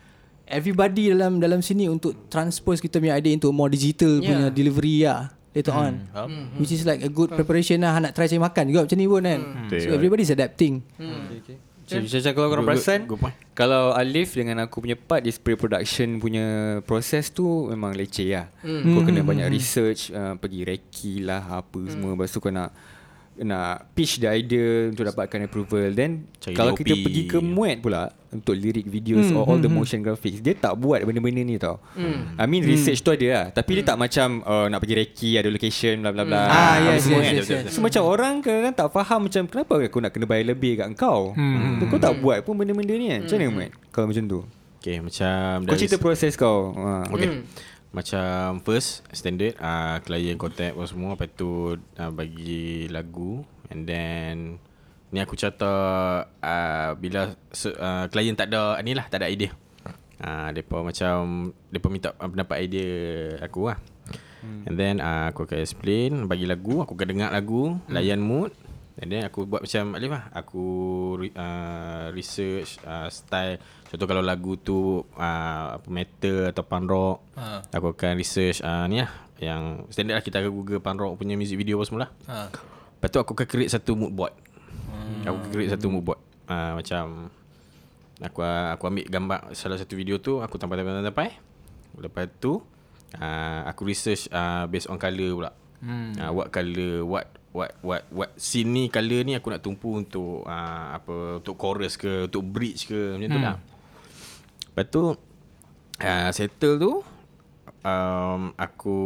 everybody dalam dalam sini untuk transpose kita punya idea into more digital yeah. punya delivery lah later mm. on. Mm. Which is like a good preparation lah. Nak try cari makan juga macam ni pun kan. Mm. So everybody's adapting. Macam-macam kalau korang perasan, kalau Alif dengan aku punya part is pre-production punya proses tu memang leceh lah. Mm. Kau mm. kena banyak research, uh, pergi reki lah apa mm. semua. Lepas tu kau nak nak pitch the idea untuk dapatkan approval. Then cari kalau kita pergi ke muat pula untuk lirik videos mm, or all mm, the motion mm. graphics, dia tak buat benda-benda ni tau. mm. I mean research mm. tu ada lah, tapi mm. dia tak macam uh, nak pergi reki, ada location bla bla bla. So macam orang kadang-kadang tak faham macam kenapa aku nak kena bayar lebih kat engkau. mm. Kau tak mm. buat pun benda-benda ni kan. Macam mana Mat kalau macam tu? Okay, macam kau cerita proses kau. Okay, macam first standard uh, klien contact apa semua, lepas tu uh, bagi lagu. And then ni aku catat uh, bila uh, klien tak ada ni lah, tak ada idea, uh, mereka macam mereka minta pendapat idea aku lah. hmm. And then uh, aku akan explain, bagi lagu, aku akan dengar lagu, hmm. layan mood. And then aku buat macam Alif lah, aku uh, research uh, style. Contoh kalau lagu tu uh, metal atau punk rock, ha. Aku akan research uh, ni lah, yang standard lah, kita akan google punk rock punya music video apa semua lah. ha. Lepas tu aku akan create satu mood board. hmm. Aku create satu mood board uh, macam aku aku ambil gambar salah satu video tu, aku tampal-tampal-tampal. Lepas tu uh, aku research uh, based on colour pula. hmm. uh, What colour, what What what what scene ni, colour ni aku nak tumpu untuk uh, apa, untuk chorus ke, untuk bridge ke, macam hmm. tu lah. Lepas tu uh, settle tu um, aku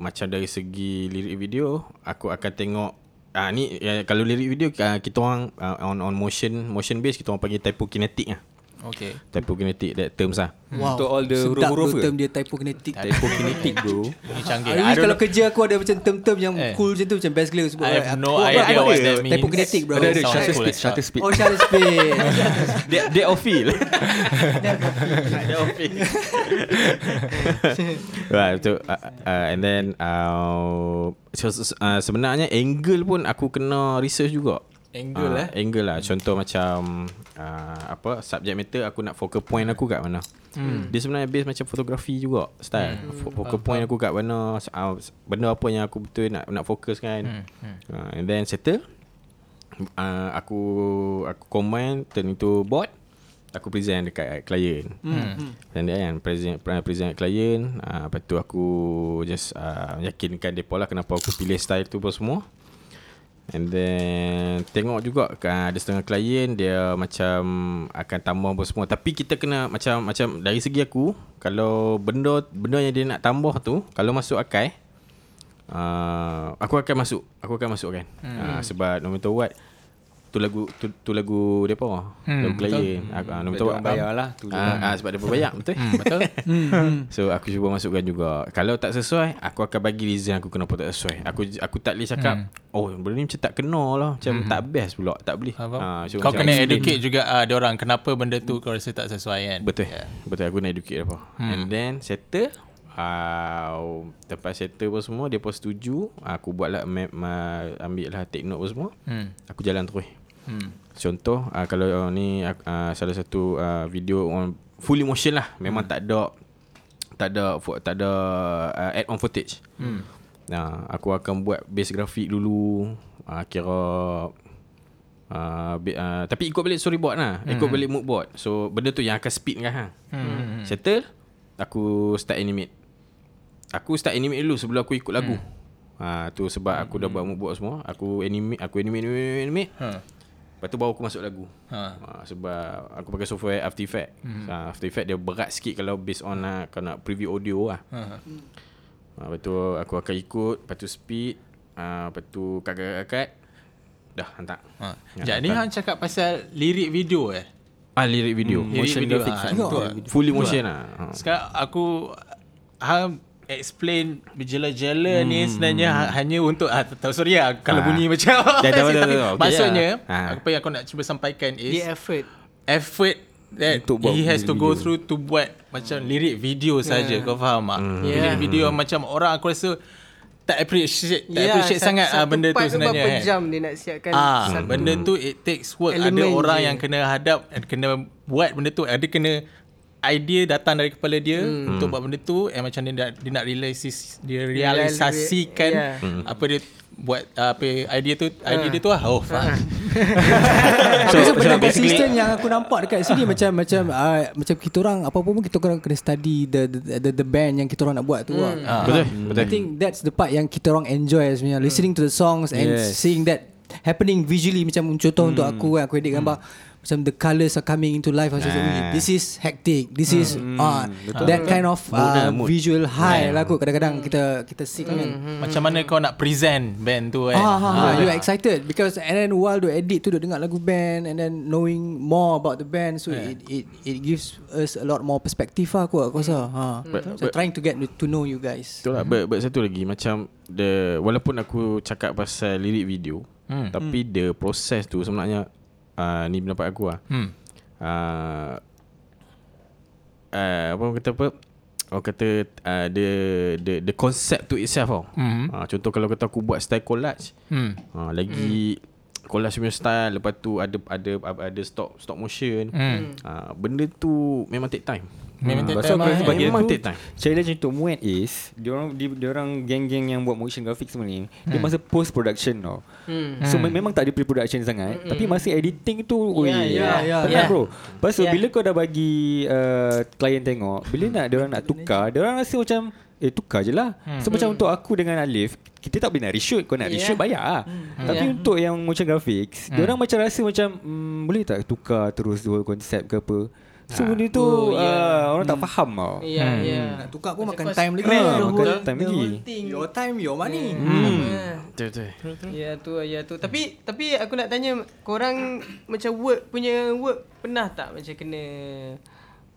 macam dari segi lirik video, aku akan tengok uh, ni uh, kalau lirik video uh, kita orang uh, on on motion motion base, kita orang panggil typokinetic lah. Okay, typokinetic, that terms lah. Wow. Untuk all the huruf-huruf ke? Sedap term dia typokinetic. Typokinetic bro. Hari kalau kerja aku ada macam term-term yang eh. cool macam tu, macam best gila. I have no aku, idea what that means. Typokinetic bro. Ada, ada, shutter speed. Shutter speed. Oh, shutter speed. Dia ofil. Dia ofil. Right, betul. And then uh, so, uh, sebenarnya angle pun aku kena research juga. Angle lah uh, eh. Angle lah. Contoh macam uh, apa, subject matter aku nak focal point aku kat mana. hmm. Dia sebenarnya base macam fotografi juga style. hmm. Focal point aku kat mana, uh, benda apa yang aku betul nak nak fokus kan. hmm. uh, And then settle, uh, Aku Aku combine, turn into board, aku present dekat klien. hmm. Dan dia kan present, present klien. uh, Lepas tu aku just uh, yakinkan mereka lah kenapa aku pilih style tu pun semua. And then tengok juga kan, ada setengah klien dia macam akan tambah apa semua, tapi kita kena macam macam dari segi aku, kalau benda benda yang dia nak tambah tu kalau masuk akal, uh, aku akan masuk aku akan masukkan. hmm. uh, sebab no matter what tu lagu tu, tu lagu depa hmm, lagu klien aku, uh, no matter what bayarlah tu uh, uh, sebab depa bayar. Betul betul. So aku cuba masukkan juga, kalau tak sesuai aku akan bagi reason aku kenapa tak sesuai. Aku aku tak boleh cakap hmm. oh benda ni macam tak kena lah, macam hmm. tak best pula, tak boleh. Ha, so kau kena educate ni juga uh, dia orang kenapa benda tu kau rasa tak sesuai kan. Betul yeah. betul aku nak educate depa. hmm. And then settle, uh, lepas settle pun semua dia pun setuju, aku buatlah map, uh, ambil lah take note pun semua. hmm. Aku jalan terus. Hmm. Contoh uh, kalau uh, ni uh, salah satu uh, video on full motion lah, memang hmm. tak ada tak ada tak ada uh, add on footage. Hmm. Nah, aku akan buat base grafik dulu, uh, kira uh, be, uh, tapi ikut balik storyboard lah, hmm. ikut balik mood board. So benda tu yang akan speed kan. Ha. Hmm. Settle, aku start animate. Aku start animate dulu sebelum aku ikut lagu. Hmm. Uh, tu sebab aku dah buat mood board semua, aku animate, aku animate animate. animate. Huh. Lepas tu baru aku masuk lagu. ha. uh, Sebab aku pakai software After Effects. hmm. uh, After Effects dia berat sikit kalau based on uh, kau nak preview audio lah. ha. uh, Lepas tu aku akan ikut, lepas tu speed, uh, lepas tu kat-kat-kat dah hantar. ha. Sekejap ni Han cakap pasal lirik video eh. Ah lirik video, hmm. lirik motion video, graphics ha, ha, fully motion lah. ha. Sekarang aku Han explain berjela-jela hmm. ni sebenarnya ha, hanya untuk ah, tahu sorry lah kalau ha. bunyi macam dah, dah, dah, dah, maksudnya okay, ha. apa yang aku nak cuba sampaikan is the effort effort that he has to go video. through to buat macam lirik video yeah. saja. Kau faham tak? hmm. yeah. Lirik video hmm. macam orang aku rasa tak appreciate tak yeah, appreciate satu, sangat satu benda tu sebenarnya. Satu part berapa jam dia nak siapkan ah, satu benda tu, it takes work. Ada orang je yang kena hadap, kena buat benda tu, ada kena idea datang dari kepala dia hmm. untuk buat benda tu, eh, macam dia nak, dia nak realisis, dia realisasikan yeah. apa dia buat, apa idea tu, idea uh. dia tu lah. Oh faham. So, so benda so konsisten yang aku nampak dekat sini macam macam uh, macam kita orang apa-apa pun kita orang kena study the the, the, the band yang kita orang nak buat tu. Mm. Uh, betul, betul. I think that's the part yang kita orang enjoy sebenarnya, mm. listening to the songs and yes. seeing that happening visually. Macam contoh mm. untuk aku kan, aku edit gambar mm. macam the colours are coming into life. Macam nah. this is hectic, this hmm. is uh, that kind of uh, visual high yeah. lah kot. Kadang-kadang hmm. kita kita sing hmm. kan. Macam mana kau nak present band tu kan, ah, ah, ah, you yeah. excited because and then while you edit tu you dengar lagu band and then knowing more about the band. So yeah. it it it gives us a lot more perspective lah kot, aku rasa. Ha. But, so but, trying to get to know you guys. Betul lah. But, but satu lagi macam the, walaupun aku cakap pasal lirik video hmm. tapi hmm. the process tu sebenarnya Uh, ni pendapat aku lah. hmm. uh, uh, Apa orang kata apa orang kata uh, the, the the concept to itself tau. hmm. uh, Contoh kalau kata aku buat style collage, hmm. uh, lagi hmm. collage punya style. Lepas tu ada ada ada stop stop motion. hmm. uh, Benda tu memang take time. Memang hmm. so, eh. bagi memang take time. Challenge untuk Muat is diorang, di, diorang geng-geng yang buat motion graphic semua ni, hmm. dia masa post production tau. hmm. So hmm. memang tak ada pre-production sangat, hmm. tapi masa editing tu yeah, oi, yeah, yeah, yeah. bro. Lepas tu yeah. bila kau dah bagi uh, klien tengok, bila nak diorang nak tukar, diorang rasa macam eh tukar je lah. hmm. So hmm. macam untuk aku dengan Alif, kita tak boleh nak reshoot. Kau nak yeah. reshoot bayar lah. hmm. Tapi yeah. untuk yang motion graphics, hmm. diorang macam rasa macam mm, boleh tak tukar terus dua konsep ke apa. So ha. benda tu oh, yeah. uh, orang tak faham tau. Ya yeah, ya yeah. Nak tukar pun makan time lagi. Makan time lagi. Your time, your money. Betul. Ya tu, ya tu. Tapi tapi aku nak tanya korang macam work punya work pernah tak macam kena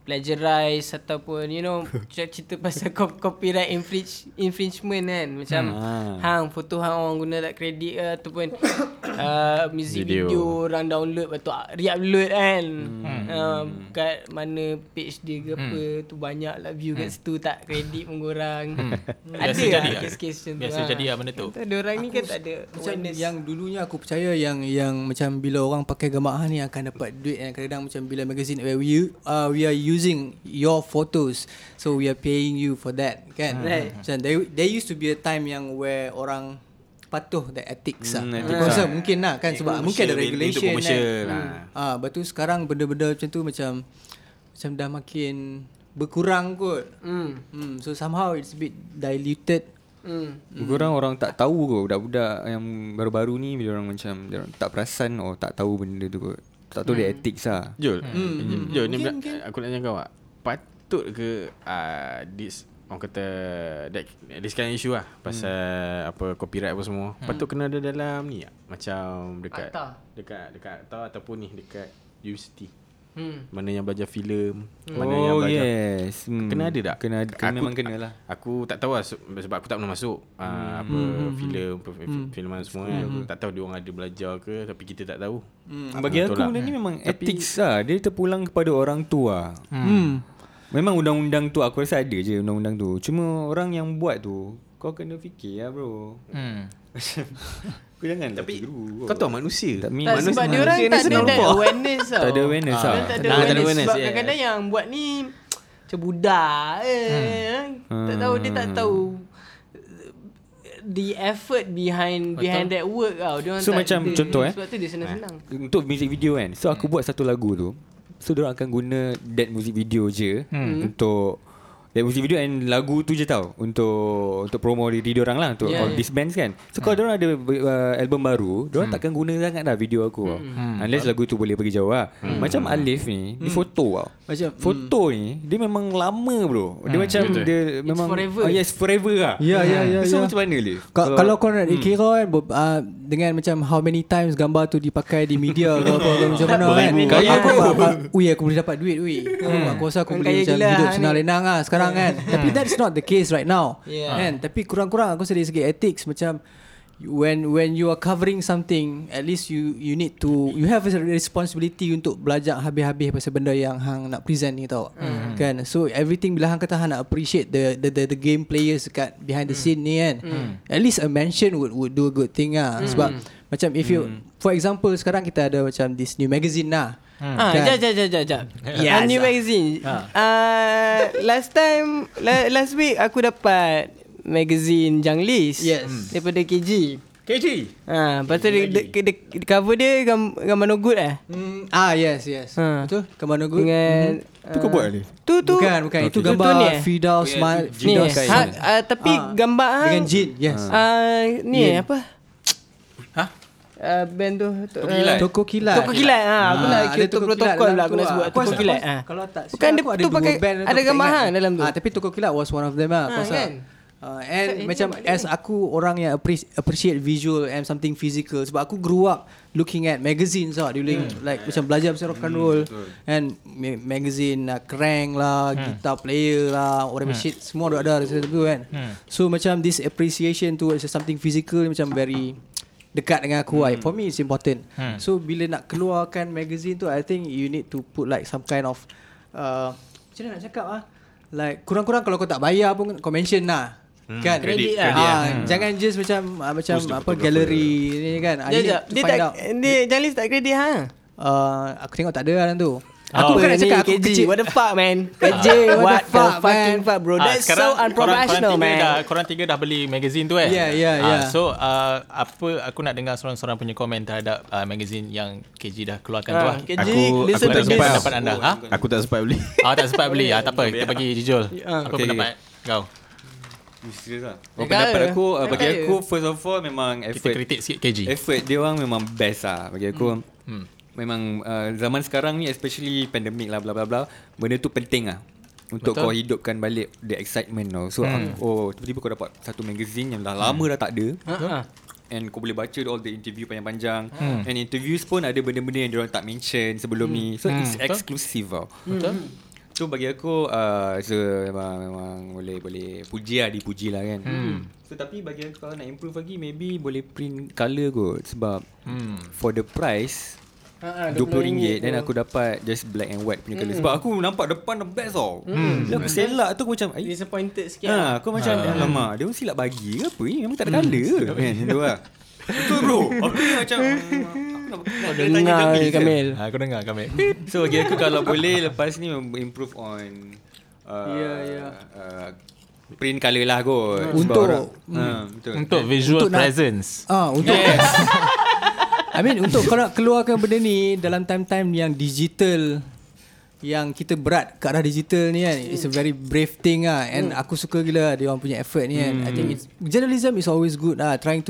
plagiarize ataupun you know cerita pasal copyright infringe, infringement kan, macam hmm. hang foto hang orang guna tak kredit ke, ataupun uh, music video. video orang download lepas tu re-upload kan, hmm. uh, kat mana page dia ke apa hmm. tu banyak lah view hmm. kat situ tak kredit pun korang. hmm. Ada lah kes-kes macam tu. Biasa jadi lah benda tu. Entah, diorang ni kan tak ada awareness. Yang dulunya aku percaya yang yang macam bila orang pakai gambar hang ni akan dapat duit. Yang kadang-kadang macam bila magazine where we, uh, we are using using your photos, so we are paying you for that kan. Right. So there, there used to be a time yang where orang patuh the ethics mm, lah. Because right. mungkin lah kan, sebab yeah, mungkin ada regulation kan. Ah, lepas tu sekarang benda-benda macam tu macam macam dah makin berkurang kot. Mm. Mm. So somehow it's a bit diluted. Mm. Korang orang tak tahu kot, budak-budak yang baru-baru ni bila orang macam dia orang tak perasan atau tak tahu benda tu kot. Tak tahu hmm. dia etik sah. Jol. Hmm. Jol ni mungkin, aku nak tanya kau ah. Patut ke uh, this orang kata that, this kind of issue lah pasal hmm. apa copyright apa semua. Hmm. Patut kena ada dalam ni tak? Macam dekat Akta. dekat dekat atau ataupun ni dekat universiti. Hmm. Mana yang belajar filem, hmm. mana oh, yang belajar. Yes. Hmm. Kena ada tak? Kena, kena memang kenalah. Aku tak tahu lah sebab aku tak pernah masuk hmm. uh, apa hmm. filem, hmm. filman semua hmm. kan. Aku tak tahu dia orang ada belajar ke, tapi kita tak tahu. Hmm. Bagi aku benda ni memang hmm. ethics lah. Dia terpulang kepada orang tua. Hmm. Hmm. Memang undang-undang tu aku rasa ada je undang-undang tu. Cuma orang yang buat tu kau kena fikir lah bro. Hmm. Kau jangan tapi guru, kau tahu manusia tak, tak sebab dia orang tak ada that awareness tau. Tak ada awareness tau. Tak ada awareness sebab kadang-kadang yang buat ni macam budak eh, tak tahu, dia tak tahu the effort behind behind that work tau. Dia orang tak macam contoh eh, sebab tu dia senang-senang untuk music video kan. So aku buat satu lagu tu, so dia orang akan guna that music video je untuk dan music video and lagu tu je tau untuk untuk promo diri diorang lah untuk yeah, yeah. these bands kan. So hmm. kalau diorang ada uh, album baru, diorang hmm. takkan guna sangat dah video aku tau. Hmm. Unless lagu tu boleh pergi jauh lah. Hmm. Macam Alif ni, hmm. dia foto tau. Macam foto hmm. ni, dia memang lama bro. Dia hmm. macam yeah, dia it's memang forever. Oh yes, forever lah. Ya, ya, ya. So macam mana Alif? Ka- kalau kau nak kira kan uh, dengan macam how many times gambar tu dipakai di media atau apa macam mana kan. Kaya aku, ui aku boleh dapat duit ui. Aku rasa aku boleh macam hidup senang lenang lah sekarang. Kan? Hmm. Tapi that's not the case right now. Yeah. Kan? Tapi kurang-kurang aku dari segi ethics macam when when you are covering something, at least you you need to you have a responsibility untuk belajar habis-habis pasal benda yang hang nak present ni tau. Hmm. Kan? So everything bila hang kata hang nak appreciate the the the, the game players kat behind the scene ni kan. Hmm. At least a mention would would do a good thing ah. Hmm. Sebab macam if you hmm. for example sekarang kita ada macam this new magazine lah. Ah, jap jap jap jap. New magazine. Ah, uh, last time la, last week aku dapat magazine Junglist yes. daripada K G. K G. Ha, lepas tu cover dia dengan Manogut eh? Mm, ah, yes, yes. Ha. Betul? Dengan Manogut. Dengan... Uh, tu kau buat ni? Tu, tu. Bukan, bukan. Okay. Itu gambar tu, tu, ni, Fidal yeah, Smile. Fidal Smile. Ha, uh, tapi ha, gambar... Dengan Jin, yes. Ha. Uh, ni yeah, apa? Ha? Uh, band tu... Toko Kilat. Uh, Toko Kilat. Toko Kilat. Ha, aku nak kira tu protokol lah aku nak sebut. Toko Kilat. Kalau tak, bukan ada tu pakai... Ada gambar dalam tu. Tapi Toko Kilat was one of them lah. Pasal... Uh, and so, macam as aku orang yang appreciate visual and something physical, sebab aku grew up looking at magazines lah dulu, hmm. like macam belajar pasal rock and roll, hmm, and ma- magazine uh, crank lah, hmm, guitar player lah, orang hmm. shit semua ada ada macam tu kan, hmm. So macam this appreciation towards something physical macam very dekat dengan aku, hmm. For me it's important, hmm. So bila nak keluarkan magazine tu, I think you need to put like some kind of uh, macam mana nak cakap ah, like kurang-kurang kalau kau tak bayar pun kau mention lah, hmm, kan kredit, ah, ah, hmm. Jangan just macam ah, macam Push apa galeri ni kan, ah, dia, dia tak out. Dia jangan tak kredit ha. Uh, aku tengok tak ada dalam tu. Aku bukan oh, nak cakap aku K G. Kecil. What the fuck man? K G what, what the fuck, fuck fucking fuck bro. That's ah, so unprofessional man. Dah, korang tiga dah beli magazine tu eh? Ya yeah, ya yeah, ya. Yeah. Ah, so uh, apa aku nak dengar seorang-seorang punya komen terhadap uh, magazine yang K G dah keluarkan ah, tu ah. K G, aku, aku tak sempat dapat anda. Oh, ha? Aku tak sempat beli. Ah tak sempat beli. Ah tak apa, kita bagi Jijol. Apa pendapat kau? Serius lah. Oh, pendapat aku uh, bagi aku first of all memang effort. Kita kritik sikit K G. Effort dia orang memang best lah bagi aku. Hmm. Memang uh, zaman sekarang ni especially pandemik lah bla bla bla, benda tu penting lah untuk betul, kau hidupkan balik the excitement tau. So hmm. oh tiba-tiba kau dapat satu magazine yang dah lama hmm. dah tak ada. Ha. And kau boleh baca all the interview panjang-panjang, hmm. and interviews pun ada benda-benda yang diorang tak mention sebelum hmm. ni. So hmm. it's betul, exclusive tau. Betul. Hmm. So bagi aku uh, so, memang, memang boleh boleh puji lah, dipuji lah kan, hmm. So tapi bagi aku kalau nak improve lagi, maybe boleh print colour kot. Sebab hmm. for the price RM dua puluh, dan aku dapat just black and white punya colour, mm. sebab aku nampak depan the best tau, mm. aku selak tu macam disappointed sikit ha, aku macam uh. alamak, dia orang silap bagi ke apa ni, memang tak ada colour kan. Itu lah betul bro. Aku macam aku nak dengar Kamil, aku dengar Kamil. So bagi aku kalau boleh lepas ni improve on uh, yeah, yeah. Uh, print colour lah kot. Untuk ha, untuk visual untuk presence na- ah, untuk yes. I mean untuk kau nak keluarkan benda ni dalam time-time yang digital, yang kita berat ke arah digital ni kan, it's a very brave thing lah. And mm. aku suka gila dia orang punya effort ni kan, mm. I think it's, journalism is always good lah, trying to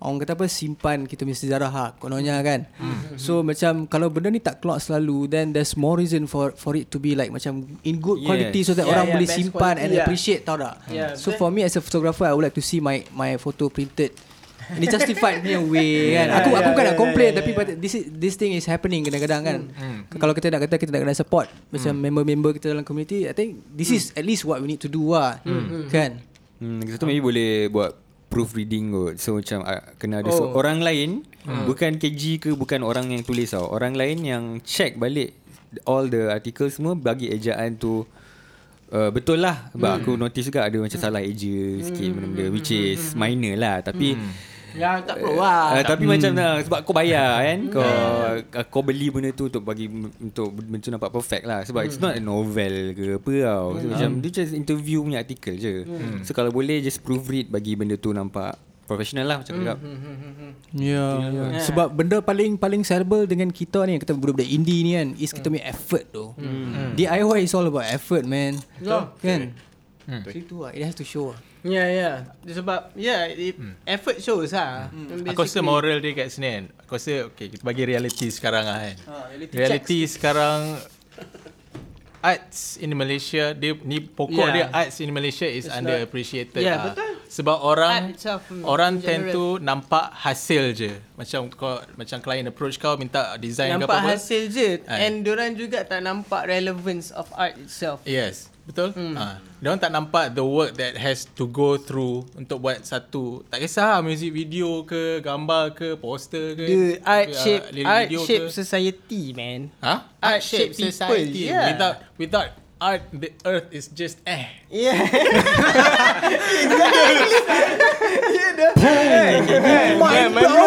orang kata apa, simpan kita punya sejarah lah kononnya kan, mm. So macam kalau benda ni tak keluar selalu, then there's more reason for for it to be like macam in good quality, yes. So that yeah, orang yeah, boleh simpan quality, and yeah. appreciate tau tak, yeah. So for me as a photographer, I would like to see my my photo printed ini justified punya way kan. Aku yeah, aku bukan yeah, nak complain yeah, yeah, yeah. Tapi this is, this thing is happening kadang-kadang kan, mm. Kalau kita nak kata kita nak kena support macam mm. member-member kita dalam community, I think this mm. is at least what we need to do lah, mm. kan. Hmm, kita tu maybe boleh buat proofreading kot. So macam uh, kena ada oh. so, orang lain, mm. bukan K G ke, bukan orang yang tulis tau, orang lain yang check balik all the article semua, bagi ejaan tu Uh, betul lah. Sebab mm. aku notice juga ada macam mm. salah eja sikit, mm. benda-benda which is minor lah, tapi mm. ya tak perlu lah, uh, tapi mm. macam lah, sebab kau bayar kan, kau mm. kau beli benda tu untuk bagi untuk benda tu nampak perfect lah. Sebab mm. it's not a novel ke apa tau, so, mm. macam dia just interview punya artikel je, mm. so kalau boleh just proofread bagi benda tu nampak professional lah macam mm. cakap. Ya, yeah. Sebab benda paling paling sellable dengan kita ni, kita budak-budak indie ni kan, is kita punya mm. effort tu. Mm. D I Y is all about effort man. No. Kan? Mm. Situ lah, it has to show lah. Ya, yeah, ya. Yeah. Sebab, ya, yeah, mm. effort shows lah. Mm. Aku rasa moral dia kat sini kan. Aku rasa, okay, kita bagi reality sekarang lah kan. Ha, reality, reality sekarang, arts in Malaysia, dia, ni pokok yeah. dia arts in Malaysia is it's underappreciated yeah, lah. Betul. Sebab orang itself, orang tend to nampak hasil je. Macam kau, macam klien approach kau minta design nampak ke apa-apa, nampak hasil je. Ay. And diorang juga tak nampak relevance of art itself. Yes, betul. Mm. Ha. Diorang tak nampak the work that has to go through untuk buat satu, tak kisah music video ke, gambar ke, poster ke, the art uh, shape, art shape ke. Society man. Ha? Art, art shape society. Yeah. Without without art, the earth is just eh. Yeah. Ya dah. My bro.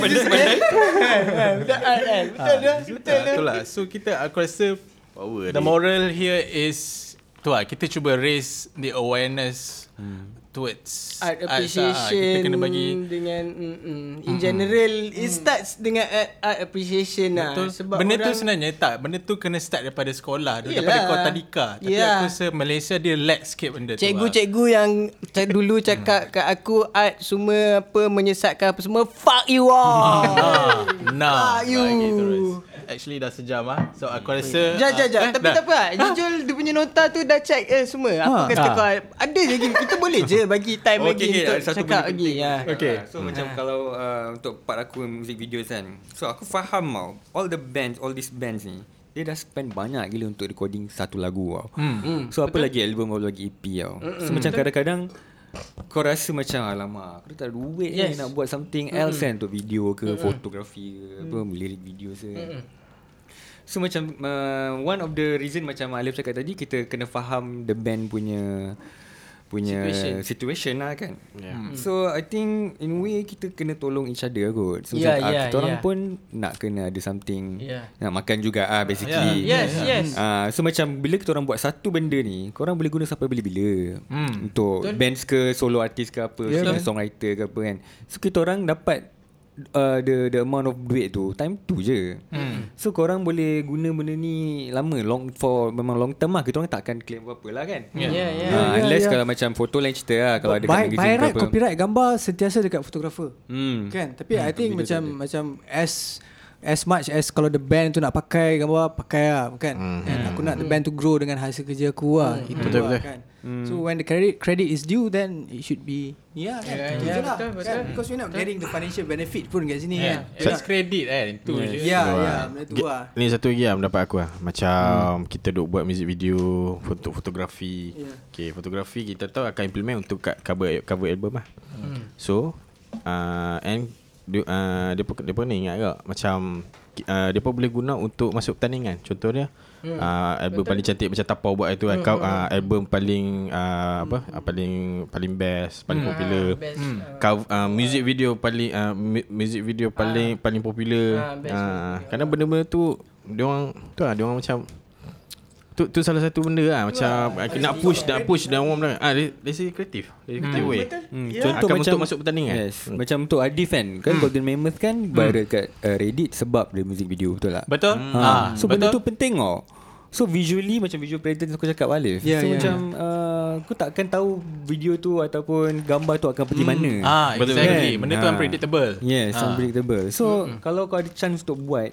Betul art kan. Betul dah. Betul dah. So kita, aku rasa the moral here is tu lah, kita cuba raise the awareness hmm. towards art appreciation, art, kita kena bagi dengan mm, mm, in general mm. it starts dengan art appreciation lah. Sebab benda tu sebenarnya tak, benda tu kena start daripada sekolah, yelah, daripada kau tadika. Tapi yeah, aku rasa Malaysia dia lack sikit benda cikgu, tu cikgu-cikgu lah, yang cik dulu cakap kat aku art semua apa menyesatkan apa semua, fuck you all. Nah, fuck you. Okay, actually dah sejam lah. So aku rasa Jat, jat, jat uh, eh, tapi dah, tak apa lah. Jujur ha? Dia punya nota tu dah check eh, semua ha. Aku kata ha, kau ada je. Kita boleh je bagi time okay, lagi okay, untuk satu cakap lagi ha. Okay. So hmm. macam ha. kalau uh, untuk part aku music videos kan, so aku faham tau, all the bands, all these bands ni dia dah spend banyak gila untuk recording satu lagu tau. hmm. So apa betul? Lagi album, apa lagi E P tau. hmm. So hmm. macam betul? Kadang-kadang kau rasa macam alamak, aku tak ada duit yes. ni nak buat something mm-hmm. else kan, untuk video ke, mm-hmm. fotografi ke, mm-hmm. apa, lirik video ke. Mm-hmm. So macam uh, one of the reason macam Alif cakap tadi, kita kena faham the band punya punya situation, situation lah kan. Yeah. Mm. So I think in way kita kena tolong each other kot. So yeah, macam yeah, kita orang yeah. pun nak kena ada something yeah. nak makan juga ah basically. Yeah. Yes, yeah. yes. Uh, so macam bila kita orang buat satu benda ni, korang boleh guna sampai bila-bila. Mm. Untuk betul? Bands ke, solo artist ke apa, yeah. songwriter ke apa kan. So kita orang dapat Uh, the the amount of duit tu time tu je. hmm. So korang boleh guna benda ni lama, long for memang long term lah. Kita orang takkan claim apa-apa lah kan. yeah. Yeah, yeah, uh, yeah, Unless yeah. kalau macam foto lain cerita lah. Kalau ada by, by right copyright gambar sentiasa dekat fotografer. hmm. Kan. Tapi hmm, I think macam ada. Macam as as much as kalau the band tu nak pakai gambar, pakai lah kan. hmm. And aku nak the band to grow dengan hasil kerja aku lah. hmm. Itu lah kan. hmm. So when the credit credit is due, then it should be Ya, yeah, yeah, yeah, lah, betul, betul. Kan? Because we're not getting the financial benefit pun kat sini yeah. kan. Just credit kan, itu yeah. je. Ya, ya, benda tu lah. Ni satu lagi lah pendapat aku lah. Macam hmm. kita duk buat music video untuk fotografi. yeah. Okay, fotografi kita tahu akan implement untuk cover cover album lah. hmm. So, uh, and uh, dia pun kena ingat tak, macam uh, dia pun boleh guna untuk masuk pertandingan. Contohnya Hmm. Uh, album betul. Paling cantik macam Tapau buat itu hmm. kau uh, album paling uh, apa hmm. paling paling best, paling hmm. popular. Best, hmm. Kau uh, music video paling uh, music video paling ah. paling popular. Ah, uh, kerana benda-benda tu dia orang tu ah dia orang macam tu tu salah satu benda lah, macam ah, nak push nak push dan orang ah dia dia kreatif, dia kreatif way. Contoh macam untuk masuk pertandingan. Yes. Hmm. Macam untuk Adif kan, kan hmm. Golden Mammoth kan hmm. baru kat uh, Reddit sebab dia music video, betul tak? Betul. Hmm. Ha. Ha. So betul. Benda tu penting oh. So visually macam visual pattern aku cakap Alif. Yeah, so yeah, macam yeah. Uh, aku takkan tahu video tu ataupun gambar tu akan pergi mm. mana. Ah, exactly. Kan? Benda tu ah. unpredictable. Yes, ah. unpredictable. So mm-hmm. kalau kau ada chance untuk buat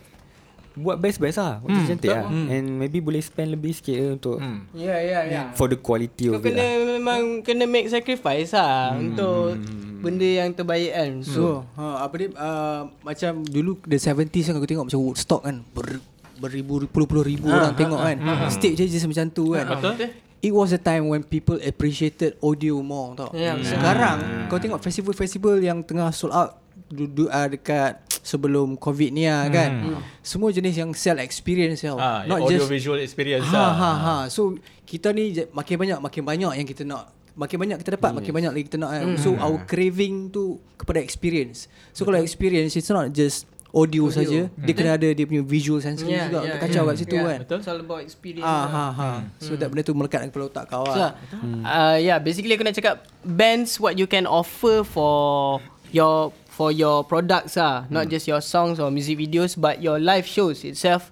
buat best-best lah. Macam mm, cantik lah. mm. And maybe boleh spend lebih sikit eh, untuk mm. yeah, yeah, yeah. for the quality kau of it lah. Kau memang kena make sacrifice lah mm. untuk benda yang terbaik kan. So mm. ha, apa dia uh, macam dulu the seventies kan, aku tengok macam Woodstock kan, Ber- beribu, puluh-puluh ribu ha, orang ha, tengok ha, kan ha, stage dia just macam tu kan. Betul. It was a time when people appreciated audio more tau. yeah, yeah. Sekarang yeah. kau tengok festival-festival yang tengah sold out duduk uh, dekat sebelum COVID ni lah kan. hmm. Semua jenis yang sell experience tau, ha, not audio just visual experience ha, lah. ha, ha. So kita ni makin banyak makin banyak yang kita nak, makin banyak kita dapat, yes. makin banyak lagi kita nak. mm. So our craving tu kepada experience. So kalau experience, it's not just audio, audio saja, hmm. dia kena ada dia punya visual sense yeah, juga yeah, kacau yeah. kat situ yeah, kan. Betul, soal about experience. Ah, ha, ha. Hmm. So that benda tu melekat kepala otak kau so, lah. hmm. uh, yeah, basically aku nak cakap bands what you can offer for your for your products ah, hmm. not just your songs or music videos but your live shows itself,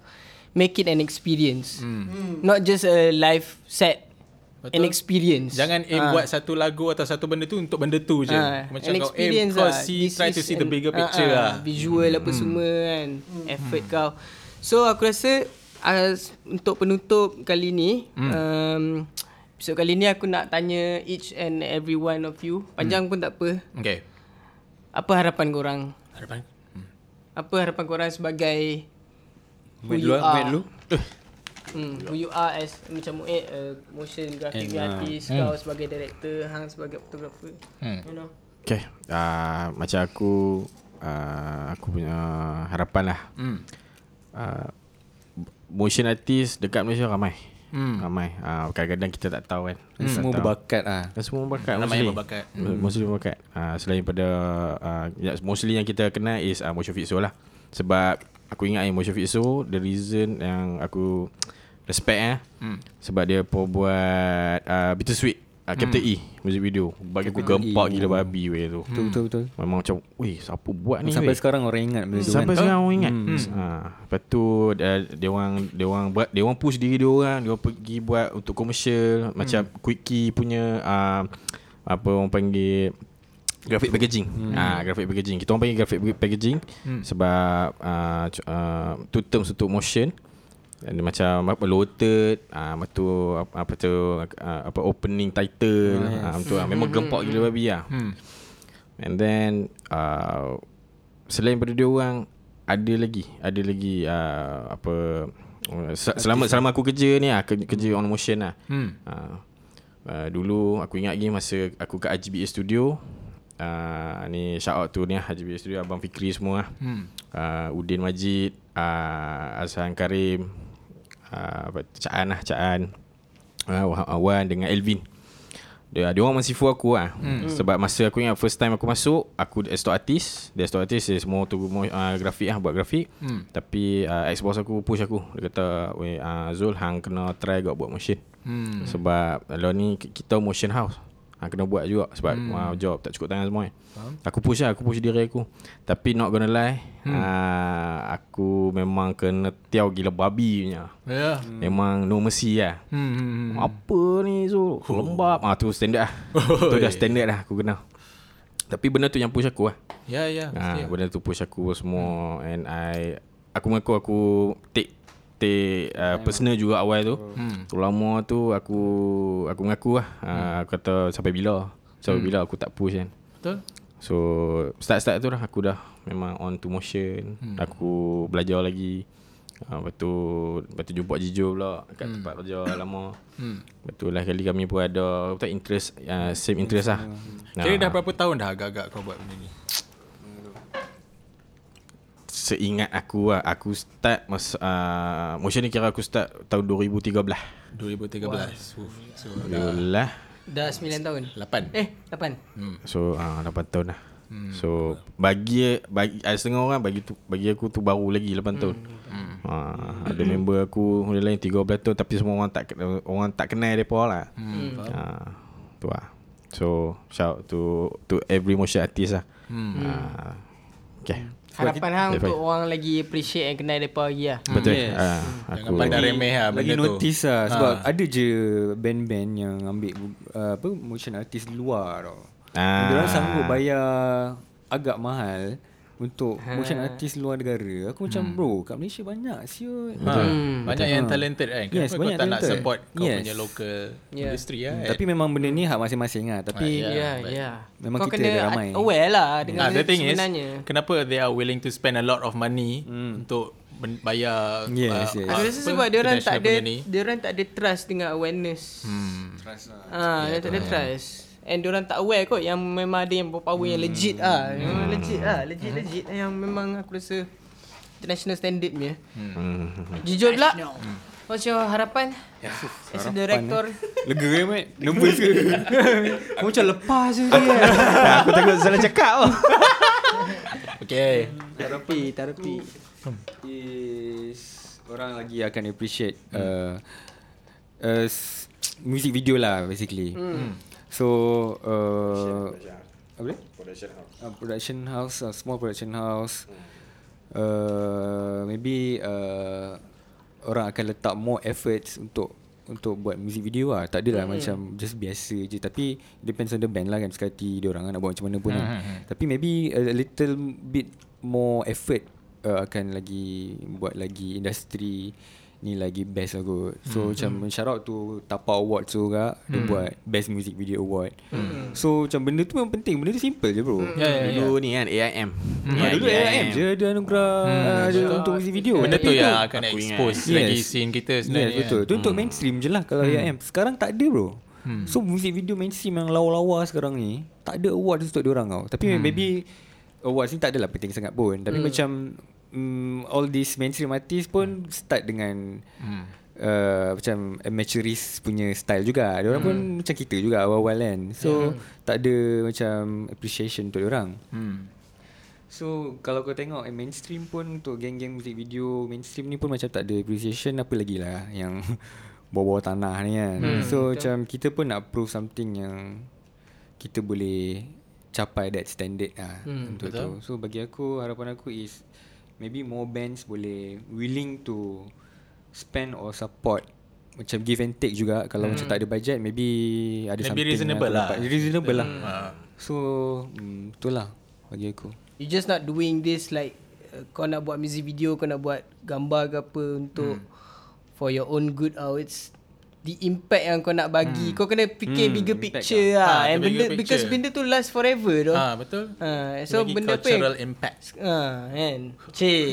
make it an experience. Hmm. Not just a live set. Betul? An experience. Jangan aim ha. buat satu lagu atau satu benda tu untuk benda tu je. Ha. Macam an kau aim kau lah. see, try to see an, the bigger picture ha, ha. lah. Visual hmm. apa hmm. semua kan. Hmm. Effort hmm. kau. So aku rasa uh, untuk penutup kali ni, hmm. um, episode kali ni aku nak tanya each and every one of you. Panjang hmm. pun tak apa. Okay. Apa harapan korang? Harapan? Hmm. Apa harapan korang sebagai who you are? Hmm, who you are as macam eh, uh, motion graphic And, uh, artist, hmm. kau sebagai director, hang sebagai photographer, hmm. you know. Okay, uh, macam aku, uh, aku punya harapan lah. Hmm. Uh, motion artist dekat Malaysia ramai, hmm. ramai. Uh, kadang-kadang kita tak tahu kan. Hmm. Semua tahu. berbakat ah. Semua berbakat. Ramai berbakat. Mostly berbakat. Uh, selain pada, uh, mostly yang kita kenal is uh, Mushoffi Eso lah. Sebab aku ingat yang Mushoffi Eso, the reason yang aku respect eh. hmm. Sebab dia pun buat uh, Bittersweet. uh, Captain hmm. E music video. Bagi aku gempak e. gila babi weh tu. Betul betul betul. Memang macam weh siapa buat ni sampai weh. Sekarang orang ingat benda tu. Sampai kan? Sekarang orang ingat. Hmm. Ha, lepas tu uh, dia orang dia orang buat dia orang push diri dia orang, dia orang pergi buat untuk komersial hmm. macam Quickie punya uh, apa orang panggil graphic packaging. Hmm. Ah, graphic packaging. Kita orang panggil graphic packaging hmm. sebab ah uh, two terms untuk motion. Ada macam apa loaded, ah uh, tu apa, apa tu uh, apa opening title ah hmm. uh, tu uh, memang gempak gila babi ah. Hmm. And then uh, selain daripada dia orang ada lagi, ada lagi uh, apa selama selama aku kerja ni ah uh, kerja on motion lah. Hmm. Uh, uh, dulu aku ingat lagi masa aku kat A J B Studio. Uh, ni shout out tu ni A J B Studio, Abang Fikri semua lah. hmm. uh, Udin Majid, uh, Azhan Karim, uh, Caan lah Caan uh, Wan dengan Elvin. Dia, dia orang masih full aku lah. hmm. Sebab masa aku ingat first time aku masuk, aku desktop artist. Desktop artist dia semua tu uh, grafik lah, buat grafik. hmm. Tapi uh, ex-boss aku push aku. Dia kata weh uh, Zul hang kena try got buat motion. hmm. Sebab kalau ni kita motion house ha, kena buat juga sebab hmm. wow, job tak cukup tangan semua eh. Aku push lah, aku push diri aku. Tapi not gonna lie, hmm. uh, aku memang kena tiaw gila babi punya. Yeah. Hmm. Memang no mercy lah. Hmm. Apa ni Zul? So, lembab. Ah, tu standard lah. Tu dah standard lah aku kena. Tapi benda tu yang push aku lah. Ya, yeah, ya. Yeah, uh, benda tu push aku semua. And I, aku mengaku aku take Take, uh, personal juga awal tu. hmm. Lama tu aku Aku mengaku lah. uh, hmm. Aku kata sampai bila Sampai hmm. bila aku tak push kan. Betul. So start-start tu lah aku dah memang on to motion. hmm. Aku belajar lagi. uh, Lepas tu Lepas tu jumpa Jijo pula kat hmm. tempat kerja lama. hmm. Lepas tu lah kali kami pun ada tak interest, uh, same interest lah. hmm. Kira nah. dah berapa tahun dah agak-agak kau buat benda ni? Seingat aku lah, aku start mas, uh, motion ni kira aku start tahun dua ribu tiga belas. dua ribu tiga belas Wow. So, so dah, dah, dah sembilan tahun. lapan Eh, lapan hmm. So, uh, lapan tahun lah. hmm. So, bagi, bagi ada setengah orang bagi, tu, bagi aku tu baru lagi lapan tahun. hmm. uh, Ada member aku yang lain tiga belas tahun. Tapi semua orang tak orang tak kenal mereka lah. hmm. uh, Tu lah. So, shout to to every motion artist lah. hmm. uh, Okay. Harapan hang untuk orang lagi appreciate and kenal mereka lagi lah. Betul. Yes. Uh, aku pandang remeh lah benda tu. Lagi notice lah. Sebab ha. ada je band-band yang ambil uh, apa motion artist luar tau. Ah. Mereka sanggup bayar agak mahal untuk ha. motion artist luar negara. Aku macam hmm. bro, kat Malaysia banyak siut. Ha. Hmm. Banyak yang ha. talented kan. Kenapa yes, kau tak nak support yes. kau punya local yeah. industri lah. Tapi memang benda ni hak masing-masing lah. Tapi ha, yeah, yeah. memang kau kita ada ramai. Kau kena aware lah dengan ha, the thing sebenarnya. Is, kenapa they are willing to spend a lot of money hmm. untuk bayar. Yes, uh, yes. Aku rasa sebab dia orang tak ada dia orang tak ada trust dengan awareness. Hmm. Trust lah. Ha, yeah, dia tak ada yeah. trust. And diorang tak aware kot yang memang ada yang power hmm. yang legit ah, yang hmm. legit ah, legit hmm. legit yang memang aku rasa international standard punya. Hmm. Jujur pula. Hmm. What's your harapan? Ya, as a director. Lega ke, mate? Nervous ke? Kau macam lepas je dia. Aku takut salah cakap tau. Okay. Terapi, terapi. Is orang lagi akan appreciate uh, uh, music video lah basically. Hmm. So uh, apa production house uh, production house uh, small production house uh, maybe uh, orang akan letak more efforts untuk untuk buat music video lah. Tak adalah mm. macam just biasa je. Tapi depends on the band lah kan. Sekati diorang nak buat macam mana pun mm. kan. Tapi maybe a little bit more effort uh, akan lagi buat lagi industri ni lagi best lah kot. So mm-hmm. macam shout out to Tapa Award tu juga. mm. Dia buat Best Music Video Award. mm. So macam benda tu memang penting. Benda tu simple je bro. yeah, yeah, Dulu yeah. ni kan A I M. mm. yeah, Dulu yeah, A I M je ada anugerah mm. untuk music video. Benda tu yang akan expose yes. lagi scene kita sebenarnya. yes, Betul. Itu mm. untuk mainstream je lah. Kalau mm. A I M sekarang tak ada bro. mm. So music video mainstream yang lawa-lawa sekarang ni tak ada award untuk diorang tau. Tapi mm. maybe award ni tak adalah penting sangat pun. Tapi mm. macam Mm, all these mainstream artists pun hmm. start dengan hmm. uh, macam amateurist punya style juga. Diorang hmm. pun macam kita juga awal-awal kan. So yeah. tak ada macam appreciation untuk diorang. hmm. So kalau kau tengok eh, mainstream pun untuk geng-geng music video mainstream ni pun macam tak ada appreciation. Apa lagi lah yang bawah-bawah tanah ni kan. Hmm, so betul. Macam kita pun nak prove something yang kita boleh capai that standard lah. Hmm, untuk betul. Tu. So bagi aku, harapan aku is maybe more bands boleh willing to spend or support, macam give and take juga. Kalau hmm. macam tak ada budget, maybe ada maybe something reasonable lah. Reasonable hmm. lah. So hmm, itulah bagi aku. You just not doing this like uh, kau nak buat music video, kau nak buat gambar ke apa untuk hmm. for your own good. Oh, it's the impact yang kau nak bagi. Hmm. Kau kena fikir hmm. bigger picture lah. Ha, and benda, picture. Because benda tu last forever doh. Ha, betul. Ha, so bagi benda cultural apa yang, impact. Ha, kan. Cik.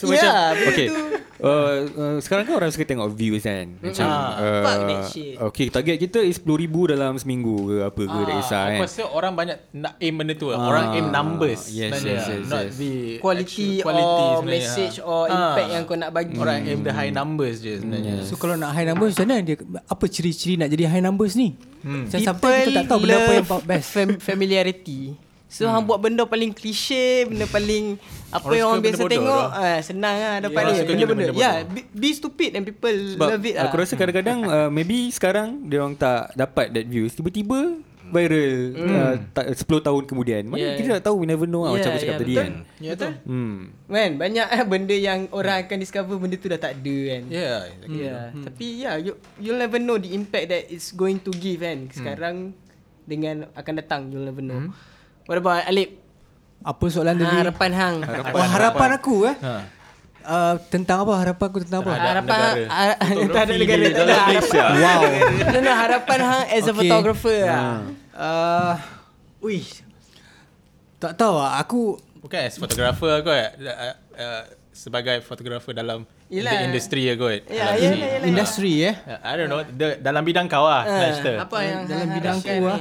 so yeah, macam okay. Uh, uh, sekarang kan orang suka tengok views kan. Macam ha. uh, okay, target kita is sepuluh ribu dalam seminggu ke apa ke, ha, tak kisah kan. Aku rasa orang banyak nak aim benda tu. Ha. Orang aim numbers. Yes, yes, yes, yes. Not the quality, quality or message ha. or impact ha. yang kau nak bagi. Orang hmm. aim the high numbers je sebenarnya. Yes. So kalau nak high numbers macam mana dia, apa ciri-ciri nak jadi high numbers ni? hmm. Macam sometimes kita tak tahu benda apa yang best. Fam- familiarity. So hmm. hang buat benda paling klise, benda paling apa orang yang orang biasa tengok ah, senang lah dapat yeah, dia benda-benda. Ya, yeah, be, be stupid and people sebab love it lah. Aku rasa kadang-kadang uh, maybe sekarang dia orang tak dapat that views, tiba-tiba viral mm. uh, ta- sepuluh tahun kemudian. Mana yeah. kita tak tahu, we never know lah, yeah, macam aku cakap yeah, tadi betul. Kan. Yeah, betul. Hmm. Man, banyak lah benda yang orang akan discover benda tu dah tak ada kan. Yeah, exactly. yeah. Hmm. Tapi yeah, you, you'll never know the impact that it's going to give kan. Sekarang hmm. dengan akan datang, you'll never know. Hmm. What about Alif? Apa soalan tadi? Ha, harapan hang. Harapan, harapan, harapan aku eh. Ha. Uh, tentang apa harapan aku tentang apa? Harapan terhadap negara terhadap Malaysia. Wow. Mana harapan hang as a okay. photographer? Ha. Uh, ui. Tak tahu lah. Aku bukan as photographer kot. Uh, uh, sebagai photographer dalam yelah. industri ya kot. Ya, industri eh. I don't know. The, dalam bidang kau lah. Uh, apa yang dalam bidang aku lah.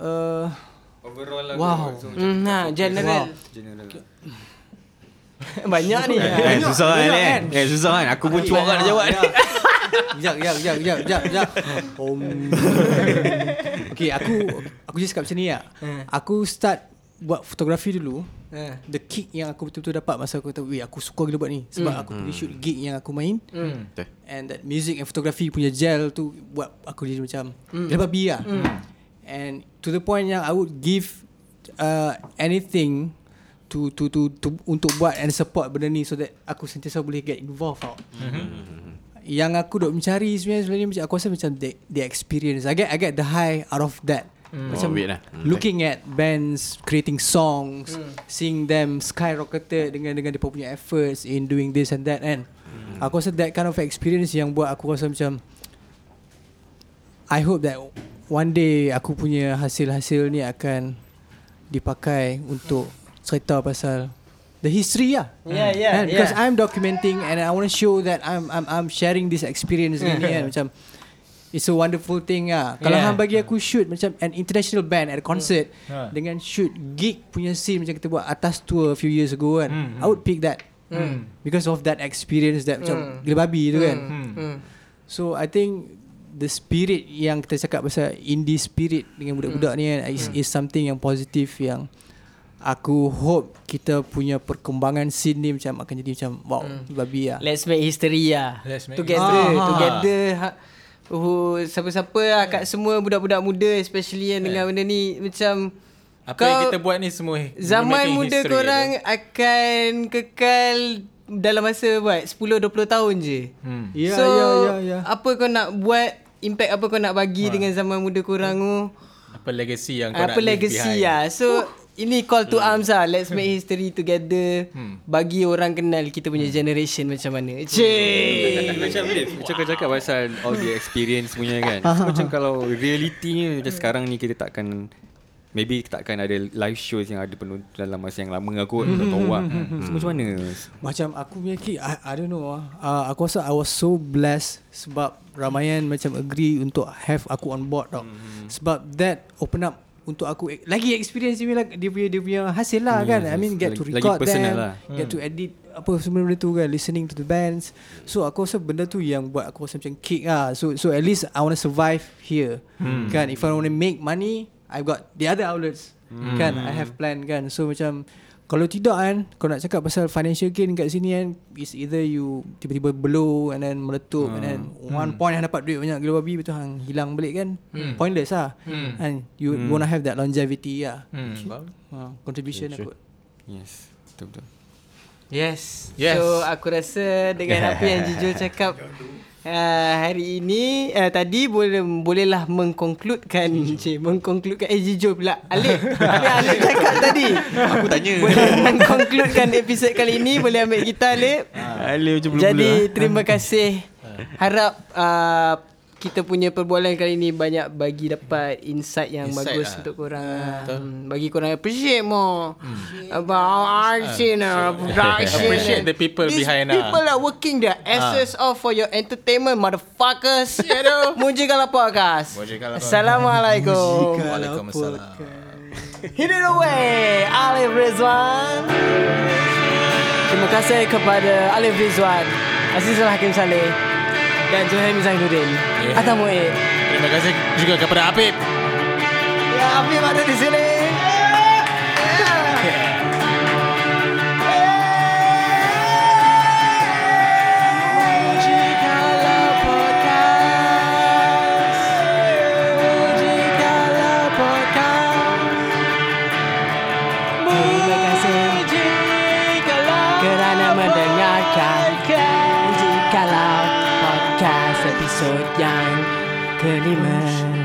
Uh, overall lah. Wow. So, mm, ha, general. Wow. General. Banyak ni. Eh, susah kan. kan? Eh, susah kan. Aku pun cuak nak jawab ni. Jap, jap, jap, jap, jap, jap. Okey, aku aku just cakap macam ni lah. Aku start buat fotografi dulu. The kick yang aku betul-betul dapat masa aku kata, weh, aku suka gila buat ni. Sebab mm. aku pergi shoot gig yang aku main. Mm. And that music and photography punya gel tu buat aku jadi macam lepas mm. biar. Mm. And to the point yang I would give uh, anything To, to to to untuk buat and support benda ni so that aku sentiasa boleh get involved out. Mm-hmm. Yang aku duk mencari sebenarnya sebenarnya aku rasa macam the, the experience. I get I get the high out of that. Mm. Macam oh, lah. looking at bands creating songs, mm. seeing them skyrocketed dengan dengan dia punya efforts in doing this and that and mm. aku rasa that kind of experience yang buat aku rasa macam I hope that one day aku punya hasil-hasil ni akan dipakai untuk cerita pasal the history lah. Yeah, yeah, and because yeah. I'm documenting and I want to show that I'm I'm I'm sharing this experience ni kan macam it's a wonderful thing ah. Kalau yeah. hang bagi aku shoot macam an international band at a concert yeah. dengan shoot gig punya scene macam kita buat atas tour a few years ago kan. Mm, I would pick that mm. because of that experience that mm. macam gila babi tu mm. kan. Mm. So I think the spirit yang kita cakap pasal indie spirit dengan budak-budak mm. ni kan is, mm. is something yang positif yang aku hope kita punya perkembangan scene ni macam akan jadi macam wow mm. babi lah. Let's make history lah. Let's make together history. Together ha, oh, siapa-siapa lah kat semua budak-budak muda especially yang yeah. dengan benda ni macam apa kau, yang kita buat ni semua zaman muda korang tu akan kekal dalam masa buat sepuluh dua puluh tahun je. hmm. yeah, So yeah, yeah, yeah. apa kau nak buat, impact apa kau nak bagi ha. dengan zaman muda korang tu, apa legacy yang kau apa nak legacy lah. So oh. ini call to arms lah. Let's make history together. Hmm. Bagi orang kenal kita punya generation macam mana. Cik. Macam macam kau cakap pasal all the experience punya kan. So, macam kalau realitinya macam sekarang ni kita takkan, maybe takkan ada live shows yang ada penonton dalam masa yang lama aku. Tak tahu lah. So macam mana? Macam aku punya kid, I, I don't know lah. Uh, aku rasa I was so blessed sebab Ramayana macam agree untuk have aku on board tau. Hmm. Sebab that open up untuk aku lagi experience dia punya, dia punya, dia punya hasil lah yeah, kan. I mean get lagi, to record them lah. Get hmm. to edit apa semua benda tu kan, listening to the bands. So aku rasa benda tu yang buat aku rasa macam kick lah. So so at least I want to survive here hmm. kan. If I want to make money, I've got the other outlets hmm. kan. I have plan kan. So macam Kalau tidak kan, kalau nak cakap pasal financial gain kat sini kan, is either you tiba-tiba blow and then meletup hmm. and then one hmm. point yang dapat duit banyak gila babi, betul hang hilang balik kan, hmm. pointless lah. hmm. And you hmm. wanna have that longevity lah. hmm. uh, Contribution sure, sure. lah kot. Yes, betul-betul. Yes. yes So aku rasa dengan apa yang Jujur cakap Uh, hari ini uh, tadi boleh bolehlah mengkonkludkan je mengkonkludkan eh Jujur pula Alif apa Alif cakap tadi aku tanya boleh mengkonkludkan episod kali ini, boleh ambil kita Alif. Alif macam belum-belum. Jadi terima kasih, harap uh, kita punya perbualan kali ini banyak bagi dapat insight yang insight bagus lah untuk korang. Uh, bagi korang appreciate more hmm. about our art scene, uh, production. Appreciate the people These behind us. People uh. are working their asses uh. off for your entertainment, motherfuckers. You know, Mujikal Podcast. Assalamualaikum. Waalaikumsalam. Hit it away, Alif Rizwan. Terima kasih kepada Alif Rizwan, Azizul Hakim Saleh dan Zuhaimi Bezaludin. yeah. Atau Mu'id. Terima kasih juga kepada Apip. Ya, Apip ada di sini. Terima kasih kerana mendengarkan Mujikal Podcast episod yang kelima.